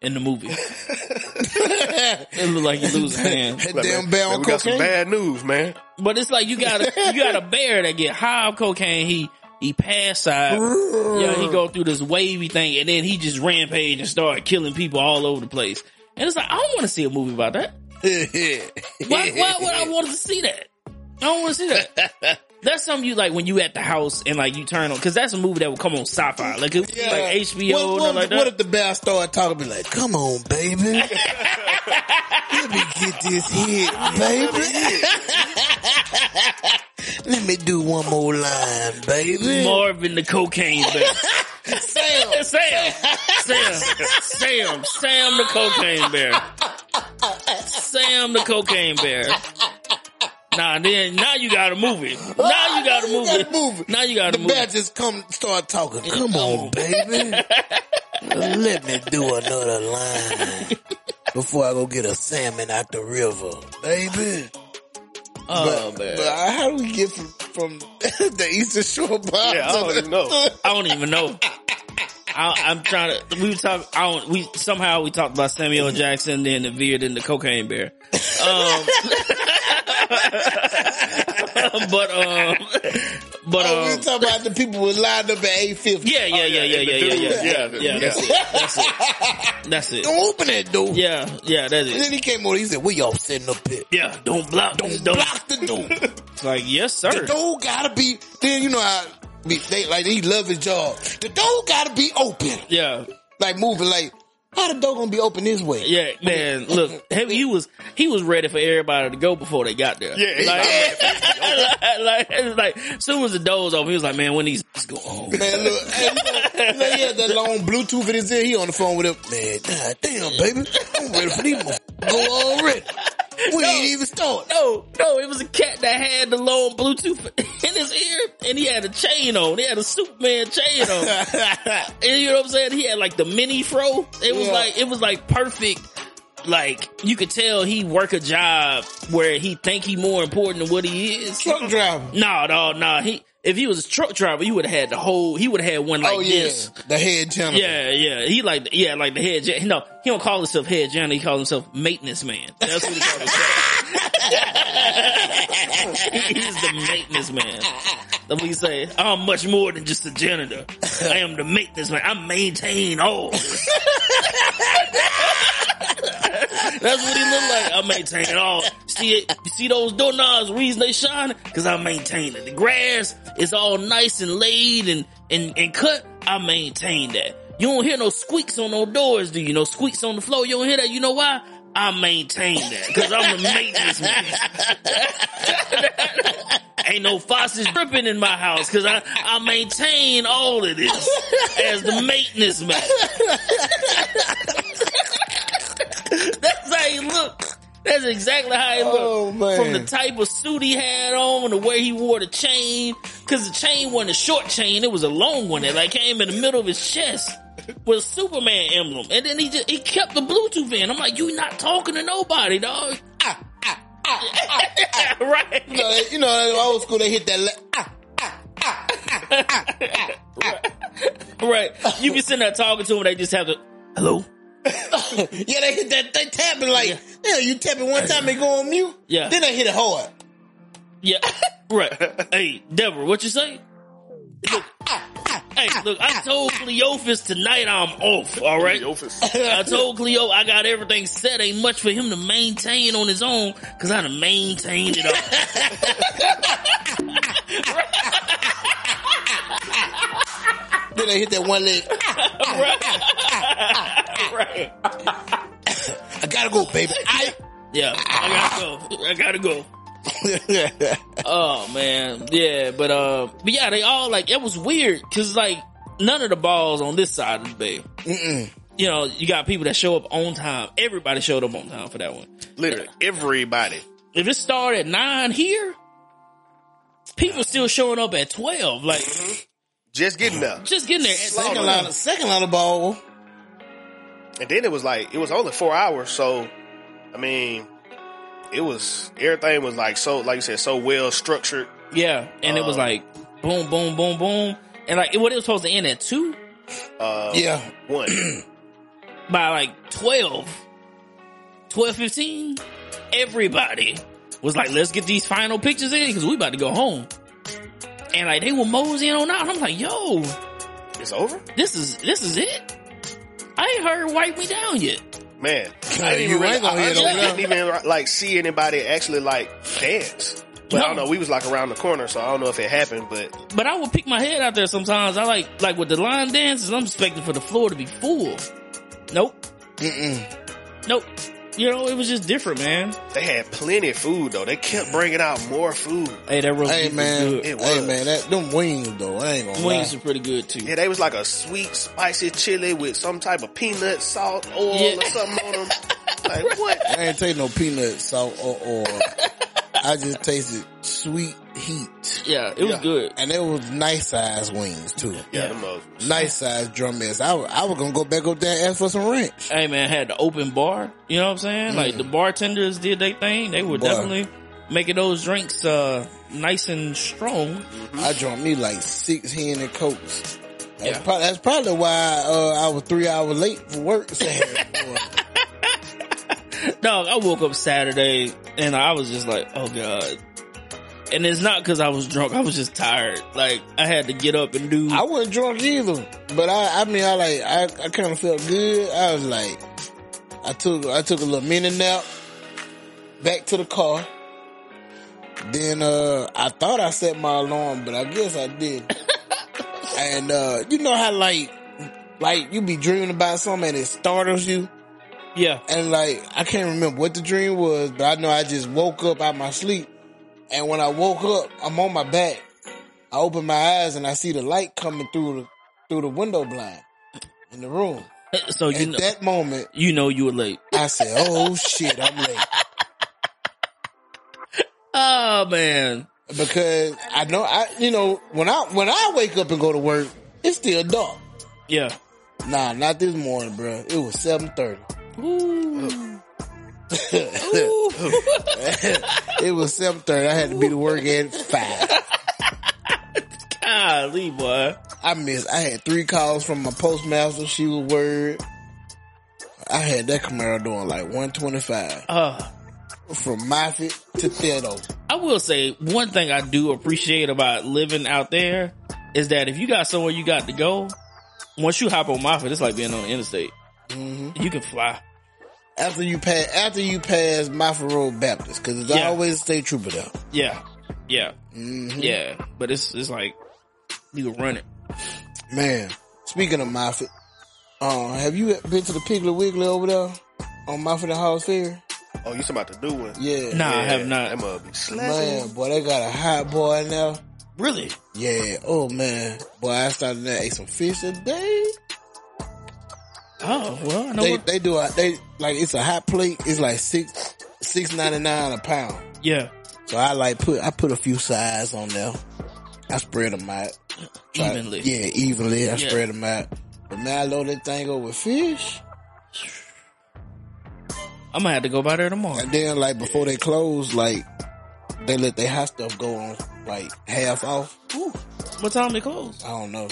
in the movie. It looked like he lose a hand. That like, damn bear man, on we cocaine. Got some bad news, man. But it's like you got a you got a bear that get high on cocaine. He he passed out. Yeah, he go through this wavy thing, and then he just rampage and started killing people all over the place. And it's like, I don't want to see a movie about that. why, why would I want to see that? I don't want to see that. That's something you like when you at the house and like you turn on, cause that's a movie that would come on sci-fi. Like, it, yeah. like H B O what, what, and like that. What if the bear started talking be like, come on, baby. Let me get this hit, baby. Let me do one more line, baby. Marvin the Cocaine Bear. Sam. Sam. Sam. Sam. Sam. Sam the Cocaine Bear. Sam the Cocaine Bear. Nah, then now you got a movie. Now you got a movie. movie. Now you got a movie. The bear just come start talking. Come on, baby. Let me do another line before I go get a salmon out the river, baby. Oh but, man! But how do we get from, from the Eastern Shore Bob? Yeah, I don't even know. I don't even know. I, I'm trying to. We talk. I don't, we somehow we talked about Samuel L. Jackson, then the beard, and the Cocaine Bear. Um, but um, but oh, um, we were talking about the people who lined up at eight fifty. Yeah, yeah, oh, yeah, yeah, yeah, yeah, yeah, yeah, yeah, yeah, yeah. That's it. That's it. That's it. Don't open that door. Yeah, yeah, that's it. And then he came over. He said, "Where y'all sitting up here? Yeah, don't block, don't block the door." It's like, yes, sir. The door gotta be. Then you know how they like he love his job. The door gotta be open. Yeah, like moving like. How the door gonna be open this way? Yeah, man. Look, he was he was ready for everybody to go before they got there. Yeah, like, like, like as soon as the door's open, he was like, "Man, when these go on?" Man, look, hey, you know, he had that long Bluetooth in his ear. He on the phone with him. Man, God damn, baby, I'm ready for these go already. We no, ain't even start. No, no, it was a cat that had the long Bluetooth in his ear, and he had a chain on. He had a Superman chain on. And you know what I'm saying? He had like the mini fro. It was yeah. like it was like perfect. Like you could tell he work a job where he think he more important than what he is. Truck driver. Nah, no, nah, nah. He if he was a truck driver, he would have had the whole. He would have had one like oh, yeah. this. The head janitor. Yeah, yeah. He like yeah, like the head janitor. No, he don't call himself head janitor. He calls himself maintenance man. That's what he calls himself. He's the maintenance man. Let me say, I'm much more than just a janitor. I am the maintenance man. I maintain all. That's what he look like. I maintain it all. See it? You see those doorknobs? The reason they shine? Cause I maintain it. The grass is all nice and laid and, and, and cut. I maintain that. You don't hear no squeaks on no doors, do you? No squeaks on the floor. You don't hear that. You know why? I maintain that. Cause I'm a maintenance man. Ain't no faucets dripping in my house. Cause I, I maintain all of this as the maintenance man. That's how he looked. That's exactly how he looked. Oh, man. From the type of suit he had on, the way he wore the chain, because the chain wasn't a short chain; it was a long one that like came in the middle of his chest with a Superman emblem. And then he just he kept the Bluetooth in. I'm like, you not talking to nobody, dog. Ah, ah, ah, ah, ah. Right? You know, you know, old school. They hit that. Le- ah. Ah, ah, ah, ah, ah. Right. Right. You be sitting there talking to them. They just have to. Hello. Yeah, they hit that. They tapping like yeah. yeah. You tapping one time, they go on mute. Yeah. Then they hit it hard. Yeah. Right. Hey, Deborah, what you say? Look, hey, look. I told Cleophas tonight I'm off. All right. I told Cleo I got everything set. Ain't much for him to maintain on his own because I done maintained it all. Right. Then they hit that one leg. Right. I gotta go, baby. I yeah, I gotta go. I gotta go. Oh man, yeah, but uh, but yeah, they all like it was weird because like none of the balls on this side of the bay. Mm-mm. You know, you got people that show up on time. Everybody showed up on time for that one. Literally, everybody. If it started at nine here, people still showing up at twelve. Like. Mm-hmm. Just getting there. Just getting there. Second line, of, second line of ball. And then it was like, it was only four hours. So, I mean, it was, everything was like so, like you said, so well structured. Yeah. And um, it was like boom, boom, boom, boom. And like it, what it was supposed to end at two? Uh, yeah. One. By like twelve, twelve fifteen, everybody was like, let's get these final pictures in because we about to go home. And like they were moseying on out. I'm like, yo, it's over? This is this is it? I ain't heard Wipe Me Down yet. Man, I didn't, really, I, I didn't even like see anybody actually like dance. But no. I don't know, we was like around the corner, so I don't know if it happened, but But I would pick my head out there sometimes. I like like with the line dances, I'm expecting for the floor to be full. Nope. Mm-mm. Nope. You know, it was just different, man. They had plenty of food though. They kept bringing out more food. Hey, that roast hey, beef man. was good. It was. Hey man, that them wings though. I ain't gonna wings lie. Are pretty good too. Yeah, they was like a sweet, spicy chili with some type of peanut salt oil yeah. or something on them. Like what? I ain't taste no peanut salt or oil. I just tasted sweet heat. Yeah, it yeah. was good, and it was nice size wings too. Yeah, the most nice size drum is. I I was gonna go back up there and ask for some ranch. Hey man, had the open bar. You know what I'm saying? Mm. Like the bartenders did their thing. They were bar. definitely making those drinks uh nice and strong. Mm-hmm. I drank me like six Henny Cokes. That's, yeah. pro- that's probably why uh, I was three hours late for work Saturday. Dog, I woke up Saturday and I was just like, oh God. And it's not because I was drunk. I was just tired. Like, I had to get up and do. I wasn't drunk either. But I, I mean, I like, I, I kind of felt good. I was like, I took, I took a little mini nap back to the car. Then, uh, I thought I set my alarm, but I guess I did. And, uh, you know how like, like you be dreaming about something and it startles you? Yeah. And like, I can't remember what the dream was, but I know I just woke up out of my sleep. And when I woke up, I'm on my back. I open my eyes and I see the light coming through the, through the window blind in the room. So you At know, that moment. You know you were late. I said, oh shit, I'm late. Oh man. Because I know I, you know, when I, when I wake up and go to work, it's still dark. Yeah. Nah, not this morning, bro. It was seven thirty. Ooh. Ooh. It was seven thirty. I had to be to work at five. Golly, boy. I missed. I had three calls from my postmaster. She was worried. I had that Camaro doing like one twenty-five. Uh, from Moffitt to Theodore. I will say one thing I do appreciate about living out there is that if you got somewhere you got to go, once you hop on Moffitt, it's like being on the interstate. Mm-hmm. You can fly after you pass after you pass Moffett Road Baptist because it's yeah. always a state trooper there. Yeah, yeah, mm-hmm. yeah. But it's it's like you can run it, man. Speaking of Moffett, uh, have you been to the Piggly Wiggly over there on Moffett and Hall's Fair? Oh, you talking about the new one? Yeah, nah, yeah. I have not. That must be slapping. Man, boy, they got a hot boy in there. Really? Yeah. Oh man, boy, I started to ate some fish today. Oh well, I know they, they do. A, they like it's a hot plate. It's like six six ninety nine a pound. Yeah. So I like put I put a few sides on there. I spread them out evenly. I, yeah, evenly. I yeah. spread them out. But now I load that thing over fish. I'm gonna have to go by there tomorrow. And then like before they close, like they let their hot stuff go on like half off. Ooh. What time they close? I don't know.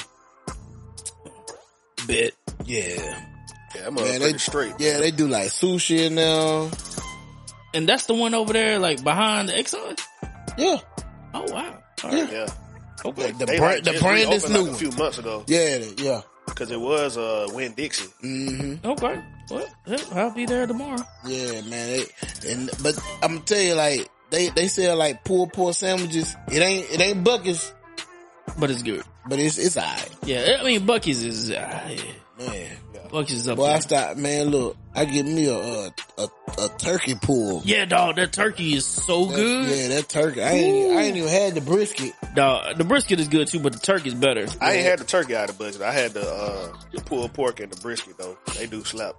Bet. Yeah. Yeah, I'm yeah, they, straight. Yeah, they do like sushi in there. And that's the one over there, like behind the Exxon? Yeah. Oh, wow. All yeah. Right. yeah. Okay. Like the, they, brand, like, the brand is new. Like a few months ago. Yeah, yeah. Because it was uh, Winn-Dixie. Mm-hmm. Okay. Well, I'll be there tomorrow. Yeah, man. They, and, but I'm going to tell you, like, they, they sell like pulled pork sandwiches. It ain't, it ain't Buc-ee's. But it's good. But it's, it's all right. Yeah, I mean, Buc-ee's is all right. Man, Buc-ee's up. Boy, there. I stop. Man, look, I get me a a, a, a turkey pull. Yeah, dog, that turkey is so that, good. Yeah, that turkey. I ain't, I ain't even had the brisket. Dog, the brisket is good too, but the turkey's better. I yeah. ain't had the turkey out of the budget. I had the uh, the pulled pork and the brisket though. They do slap.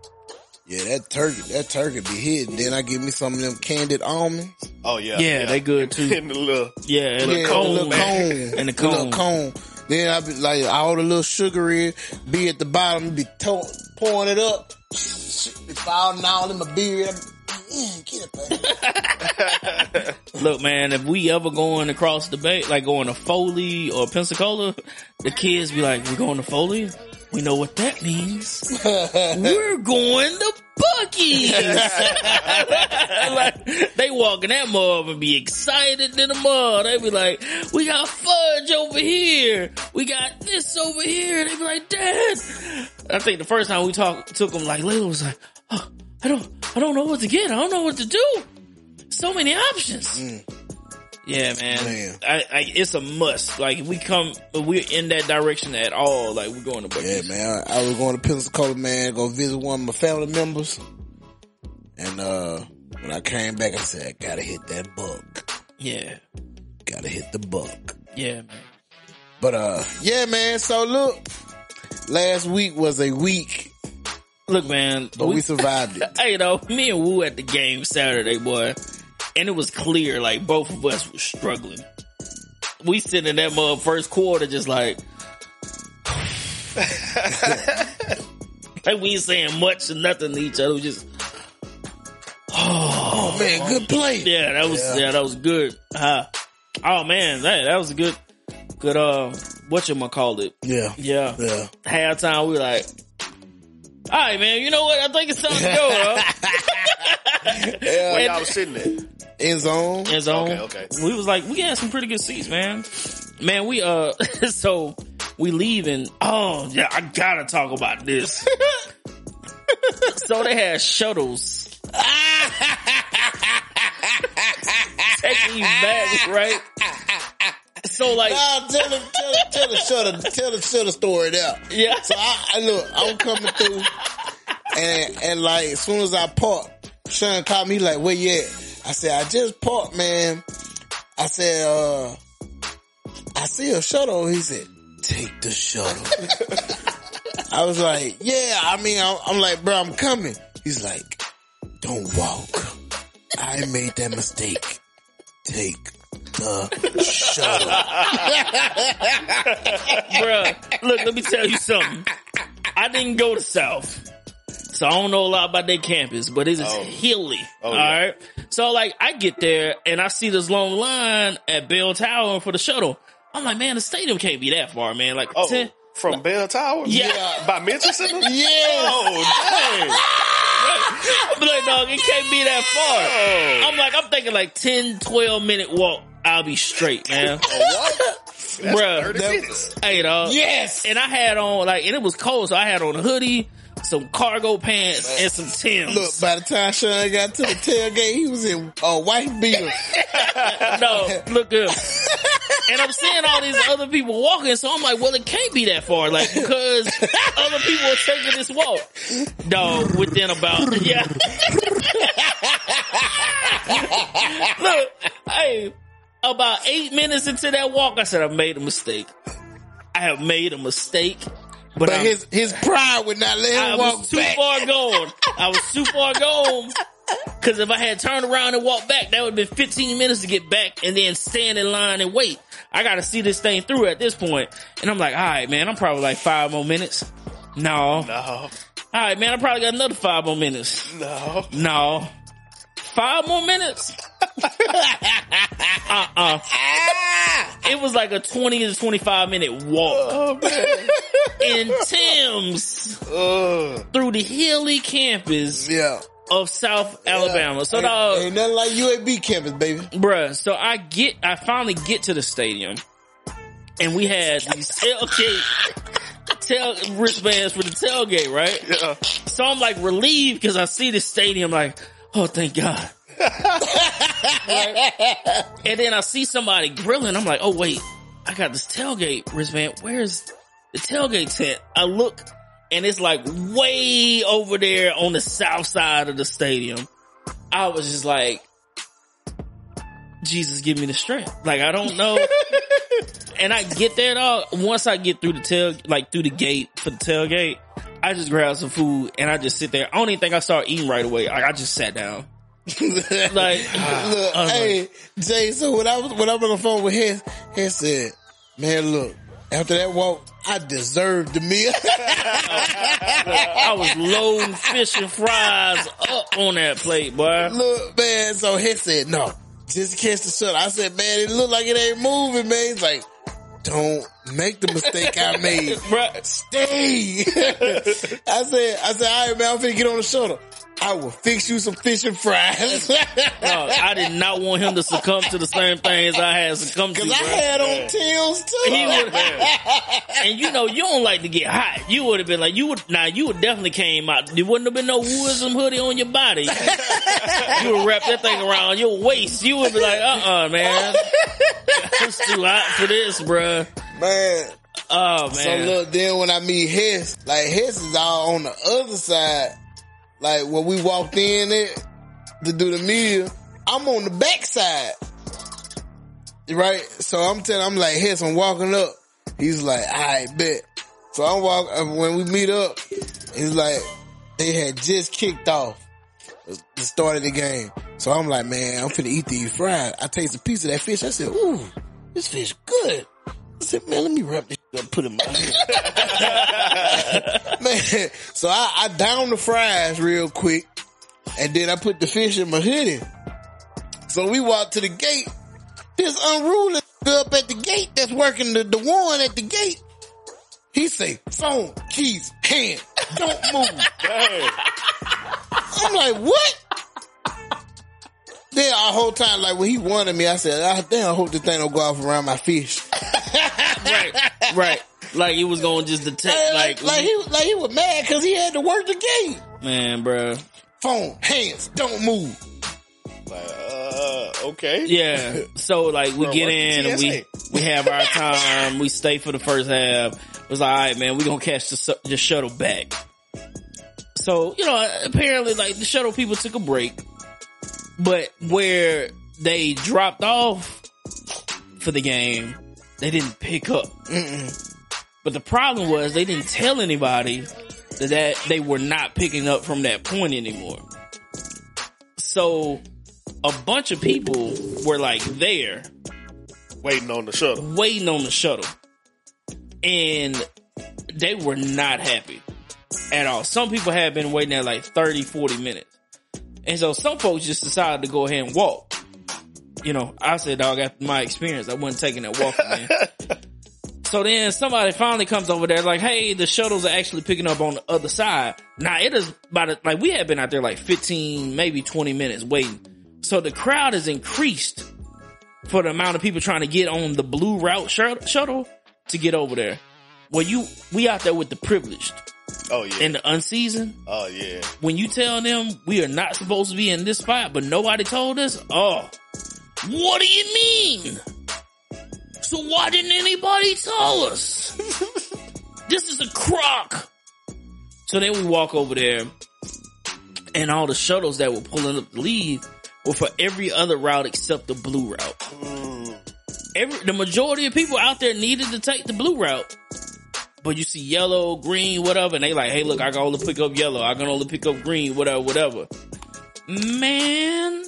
Yeah, that turkey, that turkey be hitting. Then I give me some of them candied almonds. Oh yeah, yeah, yeah. they good too. And the little yeah, and the, yeah, cone, the little cone, and the cone, the little cone. Then I be like, all the little sugary be at the bottom, be to- pouring it up, be falling all in my beard. I be, mm, get up. Look, man, if we ever going across the bay, like going to Foley or Pensacola, the kids be like, we're going to Foley? We know what that means. We're going to Buc-ee's. Like, they walking that mob and be excited in the mob. They be like, we got fudge over here. We got this over here. They be like, Dad. I think the first time we talk, took them, like, Layla was like, oh, I don't, I don't know what to get. I don't know what to do. So many options. Mm. Yeah, man. man. I, I, it's a must. Like, if we come, if we're in that direction at all, like, we're going to Buc-ee's. Yeah, man. I, I was going to Pensacola, man, go visit one of my family members. And, uh, when I came back, I said, I gotta hit that buck. Yeah. Gotta hit the buck. Yeah, man. But, uh, yeah, man. So, look, last week was a week. Look, man. But we, we survived it. Hey, though, me and Woo at the game Saturday, boy. And it was clear, like, both of us were struggling. We sitting in that mother first quarter just like... like, we ain't saying much or nothing to each other. We just... Oh, oh man, good play. Yeah, that was yeah, yeah that was good. Uh, oh, man, that, that was a good... Good, uh, whatchamacallit. Yeah. Yeah. Yeah. Halftime, we were like... All right, man, you know what? I think it's time to go, huh? Yeah. Where y'all was sitting at? End zone. End zone. Okay, okay. We was like, we had some pretty good seats, man. Man, we, uh, so we leaving. Oh, yeah, I gotta talk about this. So they had shuttles. Taking you back, right? So like, nah, tell the tell, tell the shutter tell the shutter story now. Yeah. So I, I look, I'm coming through, and and like as soon as I park, Sean called me like, "Where you at?" I said, "I just parked, man." I said, "Uh, I see a shuttle." He said, "Take the shuttle." I was like, "Yeah." I mean, I'm, I'm like, "Bro, I'm coming." He's like, "Don't walk. I made that mistake. Take." The shuttle. Bruh, look, let me tell you something. I didn't go to South, so I don't know a lot about their campus, but it is oh. hilly. Oh, all yeah. right. So like I get there and I see this long line at Bell Tower for the shuttle. I'm like, man, the stadium can't be that far, man. Like oh, ten, from like, Bell Tower? Yeah. yeah. By Mitchell Center? Yeah. Oh dang. I'm like, dog, it can't be that far. I'm like, I'm thinking like ten, twelve minute walk. I'll be straight, man. Bruh, minutes. Hey, dog. Yes. And I had on, like, and it was cold, so I had on a hoodie, some cargo pants, man. And some Timbs. Look, by the time Sean got to the tailgate, he was in a uh, white beard. No, look good. And I'm seeing all these other people walking, so I'm like, well, it can't be that far, like, because other people are taking this walk. Dog, within about, yeah. Look, hey, about eight minutes into that walk, I said, I made a mistake. I have made a mistake. But, but his, his pride would not let him I walk back. I was too back. far gone. I was too far gone. Cause if I had turned around and walked back, that would have been fifteen minutes to get back and then stand in line and wait. I gotta see this thing through at this point. And I'm like, alright man, I'm probably like five more minutes. No. No. Alright man, I probably got another five more minutes. No. No. Five more minutes? Uh-uh. It was like a twenty to twenty-five minute walk. Oh, man. In Tim's uh. through the hilly campus. Yeah. Of South yeah. Alabama. So ain't, dog, ain't nothing like U A B campus, baby. Bruh, so I get, I finally get to the stadium and we had these tailgate, tail, wristbands for the tailgate, right? Yeah. So I'm like relieved because I see the stadium like, oh, thank God. Right? And then I see somebody grilling. I'm like, oh wait, I got this tailgate wristband. Where's the tailgate tent? I look. And it's like way over there on the south side of the stadium. I was just like, Jesus, give me the strength. Like, I don't know. And I get there, dog. Once I get through the tail, like through the gate for the tailgate, I just grab some food and I just sit there. I don't even think I started eating right away. Like, I just sat down. Like, look, hey, like, Jay, so when I was, when I'm on the phone with him, he said, man, look, after that walk, I deserved the meal. I was loading fish and fries up on that plate, boy. Look, man, so he said, no, just catch the shuttle. I said, man, it look like it ain't moving, man. He's like, don't make the mistake I made. Right. Stay. I said, I said, all right, man, I'm finna get on the shuttle. I will fix you some fish and fries. No, I did not want him to succumb to the same things I had succumbed to. Cause I bro. had on tails too. He would have. And you know, you don't like to get hot. You would have been like, you would, now nah, you would definitely came out. There wouldn't have been no Wooism hoodie on your body. You would wrap that thing around your waist. You would be like, uh-uh, man. It's too hot for this, bruh. Man. Oh, man. So look, then when I meet Hess, like Hess is all on the other side. Like, when we walked in there to do the meal, I'm on the backside. Right? So I'm telling, I'm like, Hess, I'm walking up. He's like, all right, bet. So I'm walking, when we meet up, he's like, they had just kicked off the start of the game. So I'm like, man, I'm finna eat these fries. I taste a piece of that fish. I said, ooh, this fish good. I said, man, let me wrap this shit up, put it in my hand. Man, so I, I downed the fries real quick, and then I put the fish in my hoodie. So we walked to the gate. This unruly up at the gate that's working the, the one at the gate. He say, phone, keys, hand, don't move. Damn. I'm like, what? Then our whole time, like, when he wanted me, I said, I damn, I hope this thing don't go off around my fish. Right, right. Like, he was gonna just detect, like, like, like he, like he was mad because he had to work the game. Man, bro. Phone, hands, don't move. Like, uh, okay. Yeah. So, like, we bro, get in and we we have our time. We stay for the first half. It was like, all right, man, we gonna catch the, the shuttle back. So, you know, apparently, like, the shuttle people took a break, but where they dropped off for the game, they didn't pick up. Mm-mm. But the problem was they didn't tell anybody that, that they were not picking up from that point anymore. So a bunch of people were like there. Waiting on the shuttle. Waiting on the shuttle. And they were not happy at all. Some people had been waiting there like thirty, forty minutes. And so some folks just decided to go ahead and walk. You know, I said, dog, after my experience, I wasn't taking that walk, man. So then somebody finally comes over there like, hey, the shuttles are actually picking up on the other side. Now, it is about, a, like, we had been out there like fifteen, maybe twenty minutes waiting. So the crowd has increased for the amount of people trying to get on the blue route sh- shuttle to get over there. Well, you, we out there with the privileged. Oh, yeah. And the unseasoned. Oh, yeah. When you tell them we are not supposed to be in this spot, but nobody told us, oh. What do you mean? So why didn't anybody tell us? This is a crock. So then we walk over there, and all the shuttles that were pulling up to leave were for every other route except the blue route. Mm. Every the majority of people out there needed to take the blue route, but you see yellow, green, whatever, and they like, hey, look, I can only pick up yellow. I can only pick up green, whatever, whatever. Man.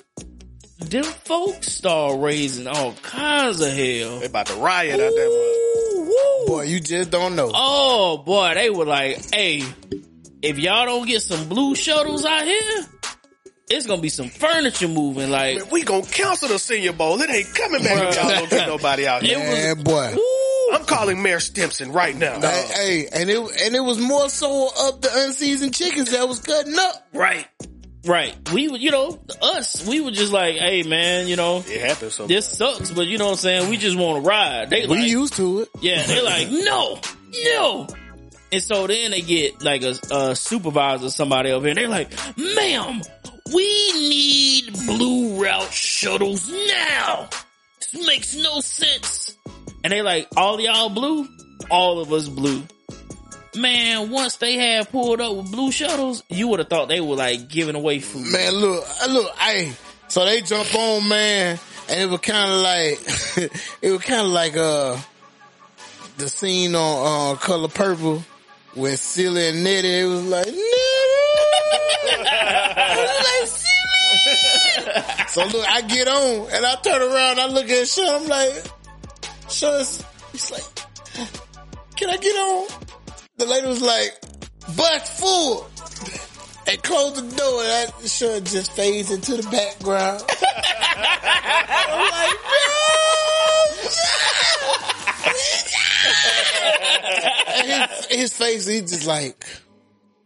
Them folks start raising all kinds of hell. They about to riot out there. Woo. Boy, you just don't know. Oh, boy, they were like, hey, if y'all don't get some blue shuttles out here, it's going to be some furniture moving. Like, man, we going to cancel the Senior Bowl. It ain't coming back if y'all don't get nobody out here. Yeah, boy. Woo. I'm calling Mayor Stimson right now. No. Hey, hey, and it and it was more so of the unseasoned chickens that was cutting up. Right. Right. We would, you know, us, we were just like, hey, man, you know, it happens. This sucks, but you know what I'm saying? We just want to ride. They We like, used to it. Yeah. They're like, no, no. And so then they get like a, a supervisor, somebody over here. They're like, ma'am, we need blue route shuttles now. This makes no sense. And they like, all y'all blue, all of us blue. Man, once they had pulled up with blue shuttles, you would have thought they were like giving away food. Man, look, look, I so they jump on, man, and it was kind of like it was kind of like uh the scene on uh, Color Purple with Silly and Nettie. It was like, Nettie! It was like, Silly! So look, I get on and I turn around, I look at Sean, I'm like, Sean, he's like, can I get on? The lady was like, butt full, and closed the door, and I, sure, just fades into the background. I'm like, no, no, no. His, his face, he just like,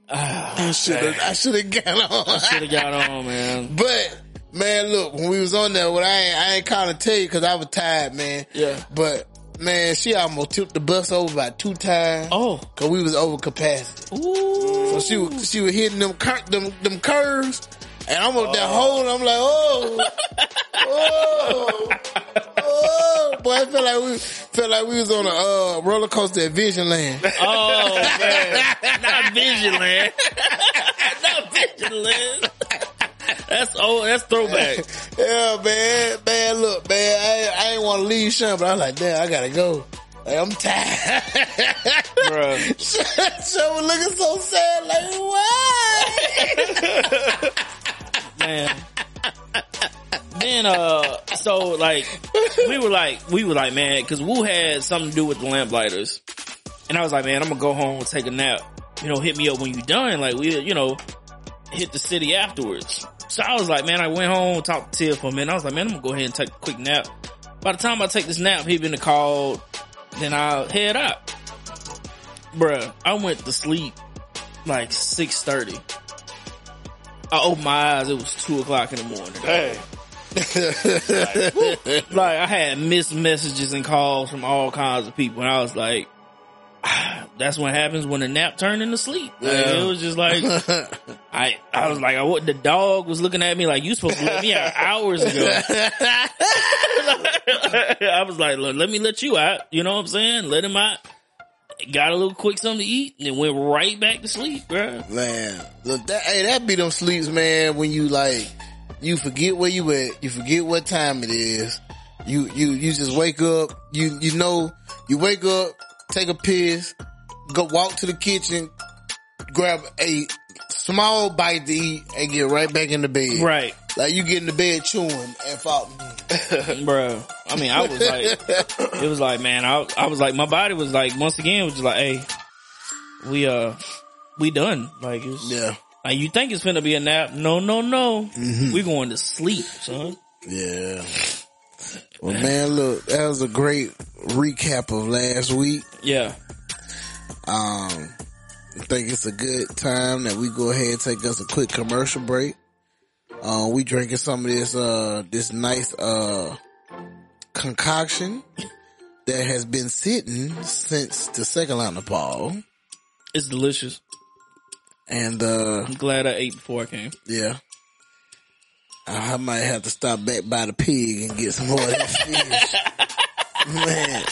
oh, I should have, I should have got on. I should have got on, man. But man, look, when we was on there, what I ain't, I ain't kind of tell you because I was tired, man. Yeah, but. Man, she almost tipped the bus over about two times. Oh, cause we was over capacity. Ooh. So she was, she was hitting them cur- them them curves, and I'm up oh. that hole, and I'm like, oh, oh, oh, boy, I felt like we felt like we was on a uh, roller coaster at Visionland. Oh man, not Visionland, not Visionland. That's old. That's throwback. Yeah, man. Man, look, man. I, I ain't want to leave Sean, but I was like, damn, I gotta go. Like, I'm tired. Bro, Sean was looking so sad. Like, why? Man. Then, uh, so like, we were like, we were like, man, because Woo had something to do with the Lamplighters, and I was like, man, I'm gonna go home and take a nap. You know, hit me up when you done. Like, we, you know, hit the city afterwards. So I was like, man, I went home, talked to Tiff for a minute. I was like, man, I'm gonna go ahead and take a quick nap. By the time I take this nap, he been to call, then I'll head out. Bruh, I went to sleep like six thirty. I opened my eyes, it was two o'clock in the morning. Hey. like, like, I had missed messages and calls from all kinds of people, and I was like, that's what happens when a nap turned into sleep. Like, yeah. It was just like, I I was like, I, what, the dog was looking at me like, you supposed to let me out hours ago. I was like, look, let me let you out. You know what I'm saying? Let him out. Got a little quick something to eat and then went right back to sleep, bro. Man, look, that, hey, that be them sleeps, man, when you like, you forget where you at, you forget what time it is. You, you, you just wake up, you, you know, you wake up, take a piss, go walk to the kitchen, grab a small bite to eat, and get right back in the bed. Right. Like, you get in the bed chewing and falling. Bro, I mean, I was like, it was like, man, I, I was like, my body was like, once again, was just like, hey, we, uh, we done. Like, it's, yeah. Like, you think it's finna be a nap? No, no, no. Mm-hmm. We going to sleep, son. Yeah. Well, man, look, that was a great recap of last week. Yeah. Um, I think it's a good time that we go ahead and take us a quick commercial break. Uh, we drinking some of this, uh, this nice, uh, concoction that has been sitting since the second line of Paul. It's delicious. And, uh. I'm glad I ate before I came. Yeah. I might have to stop back by the pig and get some more of that fish. Man,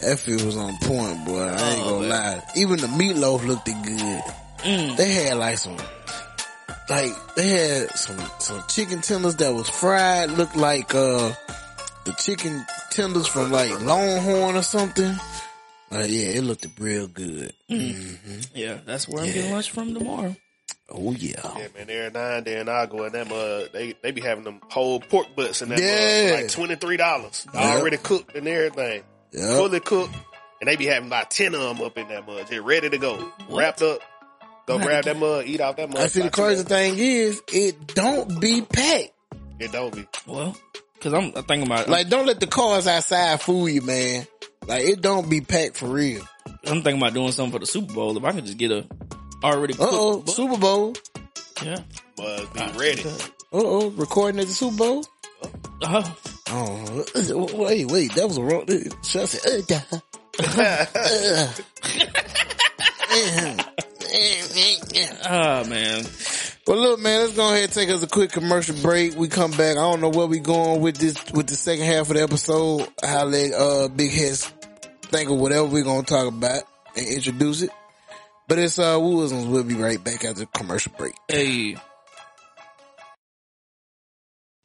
that fish was on point, boy. I ain't oh, gonna man. lie. Even the meatloaf looked good. Mm. They had like some, like, they had some, some chicken tenders that was fried, looked like, uh, the chicken tenders from like Longhorn or something. Like, yeah, it looked real good. Mm. Mm-hmm. Yeah, that's where I'm yeah. getting lunch from tomorrow. Oh yeah, yeah, man. They're nine there in Agua, and that mug, they they be having them whole pork butts in that yeah. mug, like twenty three dollars, yep. already cooked and everything, yep. fully cooked, and they be having about ten of them up in that mug, just ready to go, what? wrapped up. Go grab that mug, eat off that mug. I see the crazy thing is, it don't be packed. It don't be well, because I'm thinking about it. Like, don't let the cars outside fool you, man. Like, it don't be packed for real. I'm thinking about doing something for the Super Bowl. If I can just get a. Already cooked. Uh-oh, Super Bowl. Yeah. Must be ready. Uh-oh, recording at the Super Bowl? Uh-huh. Oh, wait, wait, that was a wrong... Should say... Oh, man. Well, look, man, let's go ahead and take us a quick commercial break. We come back. I don't know where we going with this, with the second half of the episode. How they, uh, Big Heads think of whatever we're going to talk about and introduce it. But it's, uh, Wooisms. We'll be right back after the commercial break. Hey.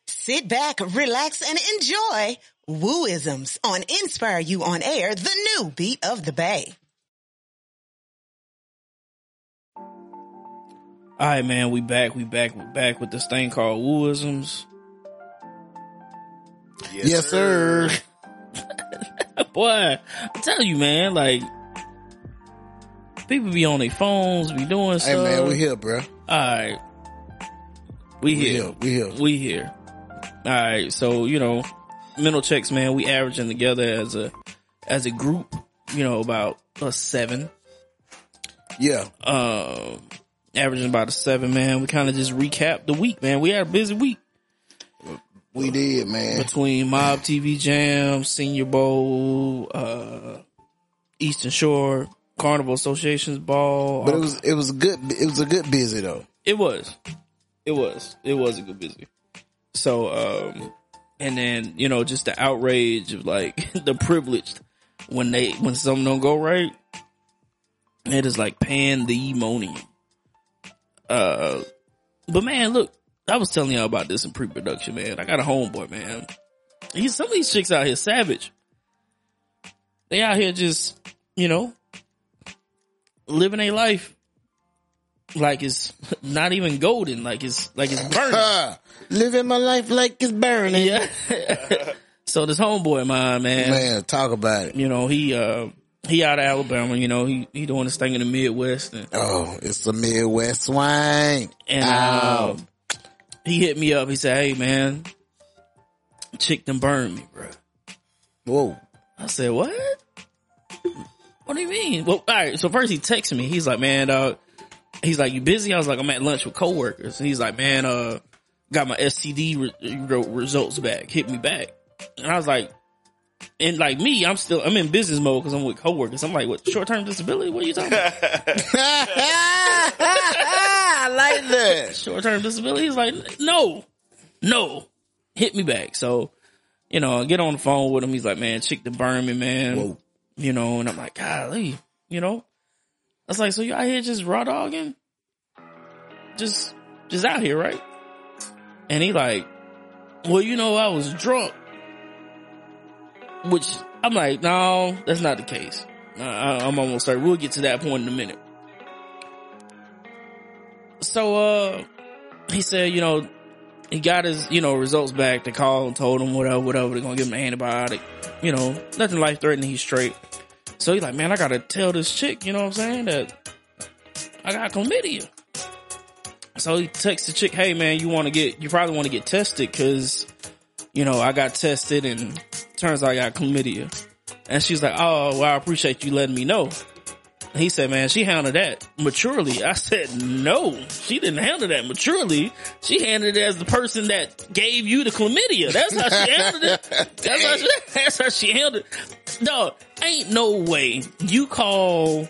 Sit back, relax, and enjoy Wooisms on Inspire You On Air, the new beat of the Bay. All right, man. We back. We back. We back with this thing called Wooisms. Yes, yes sir. sir. Boy, I'm telling you, man, like... People be on their phones, be doing stuff. Hey man, we here, bro. All right, we, we here. here, we here, we here. All right, so, you know, mental checks, man, we averaging together as a as a group, you know, about a seven. Yeah. Uh, averaging about a seven, man. We kind of just recapped the week, man. We had a busy week. We did, man. Between Mob T V Jams, Senior Bowl, uh, Eastern Shore, Carnival Association's Ball. But it was it was a good it was a good busy though. It was. It was. It was a good busy. So, um, and then, you know, just the outrage of like the privileged when they when something don't go right. It is like pandemonium. Uh, but man, look, I was telling y'all about this in pre-production, man. I got a homeboy, man. He's, some of these chicks out here savage. They out here just, you know, living their life like it's not even golden, like it's like it's burning. Living my life like it's burning. Yeah. So this homeboy of mine, man, man, talk about it. You know, he uh, he out of Alabama. You know, he he doing this thing in the Midwest. And, oh, it's the Midwest swing. And oh. um, he hit me up. He said, "Hey, man, chick done burned me, bro." Whoa. I said, "What? What do you mean?" Well, all right. So first he texted me. He's like, "Man, dog." He's like, "You busy?" I was like, "I'm at lunch with coworkers." And he's like, "Man, uh, got my S T D re- results back. Hit me back." And I was like, and like me, I'm still, I'm in business mode because I'm with coworkers. I'm like, "What? Short term disability? What are you talking about?" I like that. Short term disability? He's like, "No, no, hit me back." So, you know, I get on the phone with him. He's like, "Man, chick to burn me, man." Whoa. You know, and I'm like, "Golly," you know. I was like, "So you out here just raw dogging? Just, just out here, right?" And he like, "Well, you know, I was drunk." Which I'm like, "No, that's not the case." I, I'm almost certain. We'll get to that point in a minute. So, uh, he said, you know, he got his, you know, results back. They called and told him whatever, whatever. They're going to give him an antibiotic. You know, nothing life threatening. He's straight. So he's like, "Man, I gotta tell this chick, you know what I'm saying, that I got chlamydia." So he texts the chick, "Hey, man, you want to get, you probably want to get tested because, you know, I got tested and turns out I got chlamydia." And she's like, "Oh, well, I appreciate you letting me know." And he said, "Man, she handled that maturely." I said, "No, she didn't handle that maturely. She handled it as the person that gave you the chlamydia. That's how she handled it. That's how she, that's how she handled it." Dog, ain't no way you call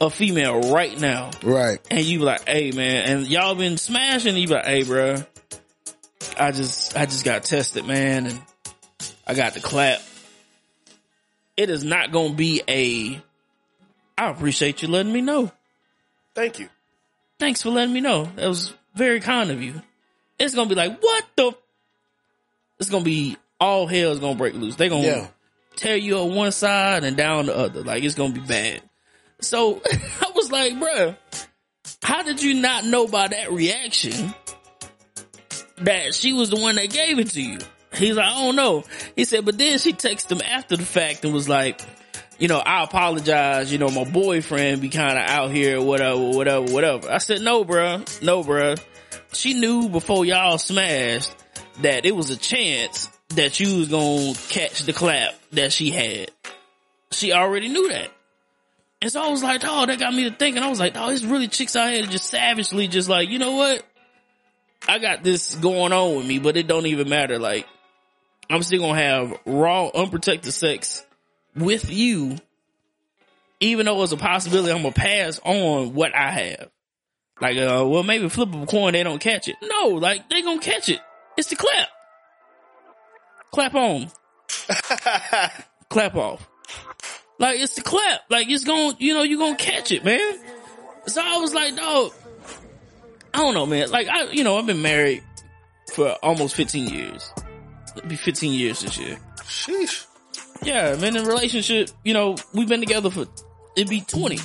a female right now, right? And you be like, "Hey, man," and y'all been smashing. And you be like, "Hey, bro, I just, I just got tested, man, and I got the clap." It is not gonna be a, "I appreciate you letting me know. Thank you. Thanks for letting me know. That was very kind of you." It's gonna be like, "What the?" It's gonna be all hell is gonna break loose. They gonna. Yeah. Tear you on one side and down the other. Like, it's gonna be bad. So I was like, "Bruh, how did you not know by that reaction that she was the one that gave it to you?" He's like, "I don't know." He said, "But then she texted him after the fact and was like, you know, 'I apologize, you know, my boyfriend be kinda out here, whatever, whatever, whatever.'" I said, "No, bruh, no, bruh. She knew before y'all smashed that it was a chance that you was gonna catch the clap that she had. She already knew that." And so I was like, "Oh," that got me to thinking. I was like, "Oh, it's really chicks out here just savagely just like, you know what? I got this going on with me, but it don't even matter. Like, I'm still gonna have raw, unprotected sex with you, even though it's a possibility I'm gonna pass on what I have. Like, uh, well, maybe flip a coin, they don't catch it. No, like, they gonna catch it. It's the clap. Clap on. Clap off. Like, it's the clap. Like, it's going, you know, you're going to catch it, man." So I was like, "Dog, I don't know, man." Like, I, you know, I've been married for almost fifteen years. It'll be fifteen years this year. Sheesh. Yeah, I've been in a relationship, you know, we've been together for, it'd be twenty.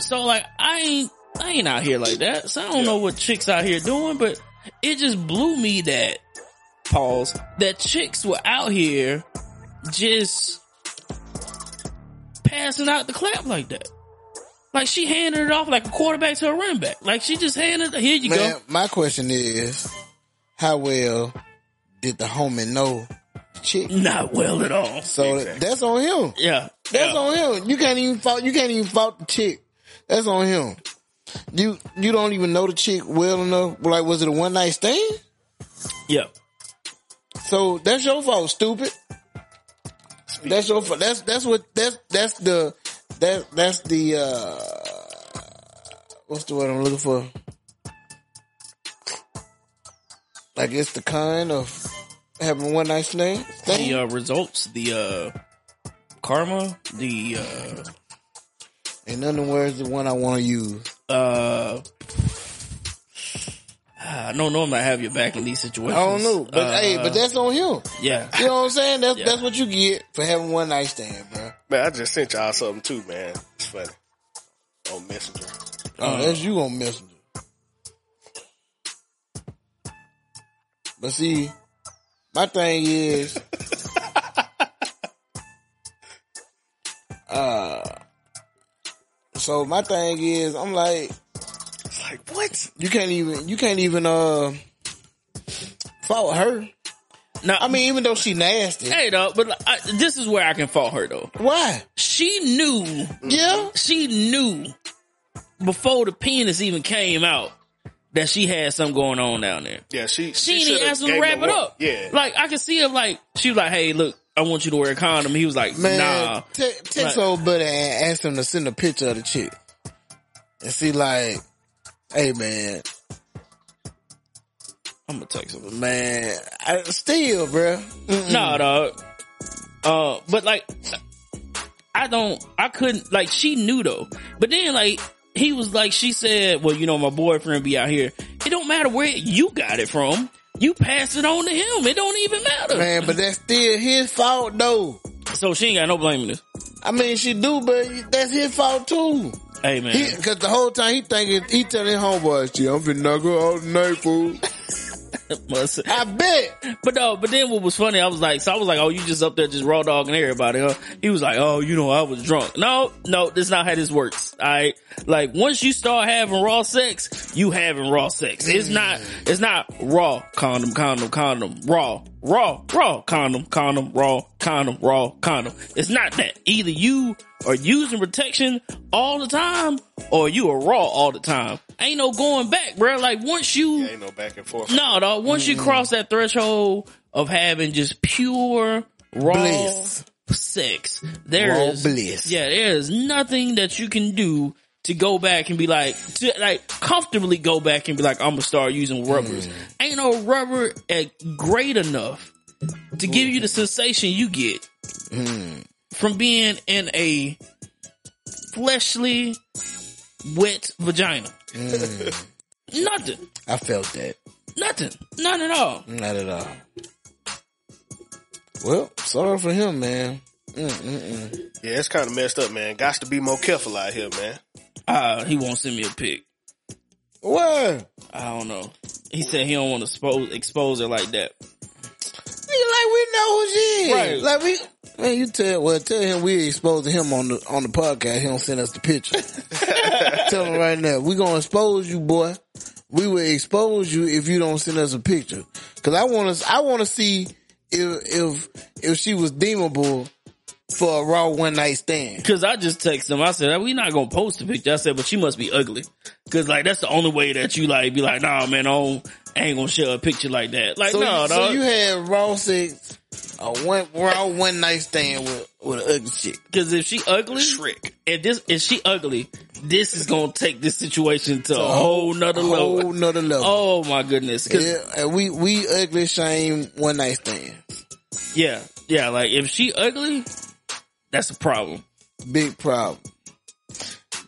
So, like, I ain't, I ain't out here like that. So I don't yeah. know what chicks out here doing, but it just blew me that, pause, that chicks were out here just passing out the clap like that. Like, she handed it off like a quarterback to a running back. Like, she just handed it, "Here you Man, go." My question is, how well did the homie know the chick? Not well at all. So exactly. that's on him. Yeah. That's yeah. on him. You can't even fault, you can't even fault the chick. That's on him. You, you don't even know the chick well enough. Like, was it a one night stand? Yeah. So that's your fault, stupid. Speaking that's your fault. That's, that's what, that's, that's the, that, that's the, uh, what's the word I'm looking for? Like, it's the kind of having one night stand. The uh, results, the, uh, karma, the, uh, in other words, the one I want to use. Uh, I don't know. I might have your back in these situations. I don't know, but uh, hey, but that's on him. Yeah, you know what I'm saying. That's yeah. that's what you get for having one night stand, bro. Man, I just sent y'all something too, man. It's funny on Messenger. Oh, uh, that's you on Messenger. But see, my thing is, uh. So my thing is, I'm like, it's like what? You can't even, you can't even, uh, fault her. Now, I mean, even though she nasty. Hey, though, but I, this is where I can fault her though. Why? She knew. Yeah. She knew before the penis even came out that she had something going on down there. Yeah, she, she, she didn't ask him to wrap it up. Yeah. Like, I could see her, like, she was like, hey, look. I want you to wear a condom. He was like, man, nah. Text t- like, old buddy and ask him to send a picture of the chick. And see, like, hey, man. I'm going to text him. Man, I, still, bro. Mm-mm. Nah, dog. Uh, but, like, I don't, I couldn't, like, she knew, though. But then, like, he was like, she said, well, you know, my boyfriend be out here. It don't matter where you got it from. You pass it on to him. It don't even matter. Man, but that's still his fault, though. So she ain't got no blame in this. I mean, she do, but that's his fault, too. Hey, man. He, Cause the whole time he thinking, he telling his homeboys, yeah, I'm finna go all night, fool. I bet. But no, but then what was funny, I was like, so I was like, oh, you just up there just raw dogging everybody, huh? He was like, oh, you know, I was drunk. No, no, that's not how this works. All right. Like, once you start having raw sex, you having raw sex. It's not, it's not raw condom, condom, condom, raw, raw, raw condom, condom, raw, condom, raw, condom. It's not that. Either you are using protection all the time or you are raw all the time. Ain't no going back, bro. Like, once you... Yeah, ain't no back and forth. No, dog. Once mm-hmm. you cross that threshold of having just pure, raw bliss. Sex, there raw is... bliss. Yeah, there is nothing that you can do to go back and be like... To, like, comfortably go back and be like, I'm gonna start using rubbers. Mm. Ain't no rubber at great enough to give you the sensation you get mm. from being in a fleshly, wet vagina. Mm. Nothing. I felt that. Nothing. Not at all. Not at all. Well, sorry for him, man. Mm-mm-mm. Yeah, it's kind of messed up, man. Got to be more careful out here, man. Ah, uh, he won't send me a pic. What? I don't know. He said he don't want to expose expose her like that. Like, we know who she is. Right. Like, we... Man, you tell... Well, tell him we exposing him on the on the podcast. He don't send us the picture. Tell him right now. We gonna expose you, boy. We will expose you if you don't send us a picture. Cause I want to... I want to see if, if... If she was deemable for a raw one-night stand. Cause I just texted him. I said, we not gonna post the picture. I said, but she must be ugly. Cause, like, that's the only way that you, like, be like, nah, man, I don't... I ain't gonna share a picture like that. Like, so no, you, dog. So you had raw sex, a one raw one night stand with with an ugly chick. Because if she ugly, Shrek. If this if she ugly, this is gonna take this situation to, to a whole nother level. Whole nother level. Oh my goodness. Yeah, and we we ugly shame one night stands. Yeah, yeah. Like, if she ugly, that's a problem. Big problem.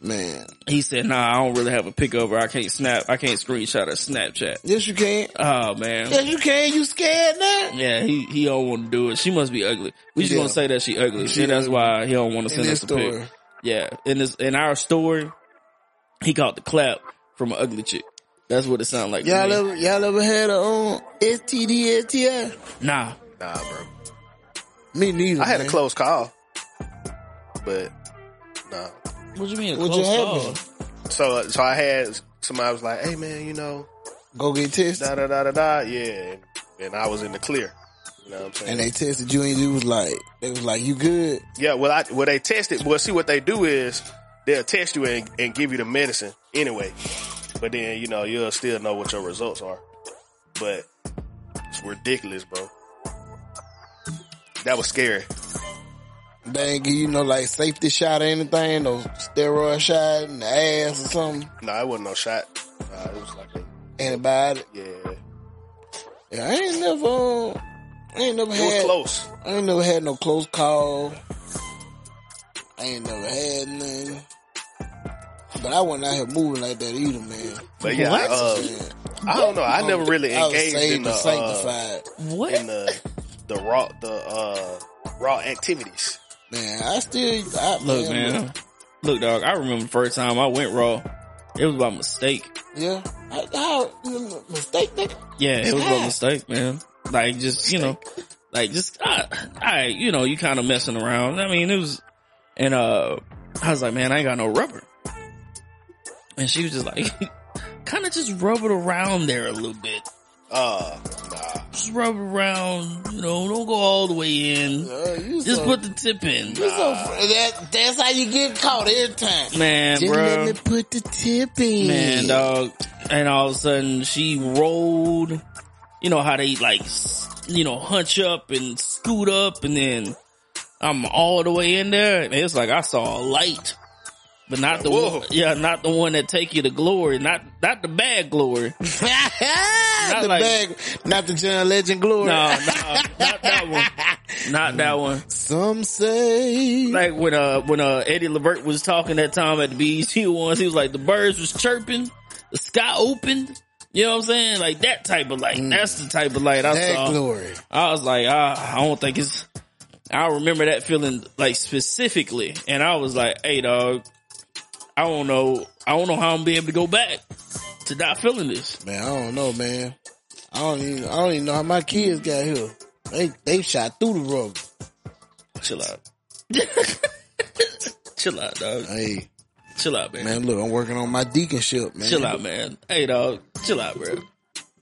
Man, he said, "Nah, I don't really have a pick of her. I can't snap. I can't screenshot her Snapchat." Yes, you can. Oh man, yes you can. You scared now? Yeah, he he don't want to do it. She must be ugly. We just yeah. gonna say that she ugly. She and that's ugly. Why he don't want to send us a pic. Yeah, in this in our story, he caught the clap from an ugly chick. That's what it sounded like. Y'all ever y'all ever had a um, S T D, S T I? Nah, nah, bro. Me neither. I had man. a close call, but nah. What you mean? What you had? So, so I had somebody was like, "Hey man, you know, go get tested." Da da da da da. Yeah, and I was in the clear. You know what I'm saying? And they tested you, and you was like, they was like, you good? Yeah. Well, I, well, they tested. Well, see, what they do is they'll test you and, and give you the medicine anyway, but then you know you'll still know what your results are. But it's ridiculous, bro. That was scary. They ain't give you no like safety shot or anything, no steroid shot in the ass or something. No, nah, it wasn't no shot. Nah, it was like a antibiotic. Yeah. Yeah, I ain't never, uh, I ain't never it had. It was close. I ain't never had no close call. I ain't never had nothing. But I wasn't out here moving like that either, man. But yeah, what? I, uh, I don't know. I never really I engaged in the sanctified. Uh, what? In the the raw the uh, raw activities. Man, I still I, look, man. man look, dog. I remember the first time I went raw. It was by mistake. Yeah. How mistake? Nigga? Yeah, it was by mistake, man. Like just mistake. you know, like just I, I you know, you kind of messing around. I mean, it was, and uh, I was like, man, I ain't got no rubber. And she was just like, kind of just rub it around there a little bit. Uh, nah. Just rub it around, you know, don't go all the way in. Uh, just so, put the tip in. Nah. So, that, that's how you get caught every time. Man, just bro. Just let me put the tip in. Man, dog. And all of a sudden she rolled. You know how they like, you know, hunch up and scoot up, and then I'm all the way in there. And it's like I saw a light. But not the Whoa. one, yeah, not the one that take you to glory, not not the bad glory, not the like, bad, not the John Legend glory. No, no, not that one, not that one. Some say like when uh when uh Eddie LeVert was talking that time at the B E T once, he was like the birds was chirping, the sky opened. You know what I'm saying? Like that type of light. Mm. That's the type of light I that saw. Glory. I was like, ah, I don't think it's. I remember that feeling like specifically, and I was like, hey, dog. I don't know. I don't know how I'm gonna be able to go back to not feeling this. Man, I don't know, man. I don't even. I don't even know how my kids got here. They they shot through the rubber. Chill out. Chill out, dog. Hey, chill out, man. Man, look, I'm working on my deaconship, man. Chill out, man. Hey, dog. Chill out, bro.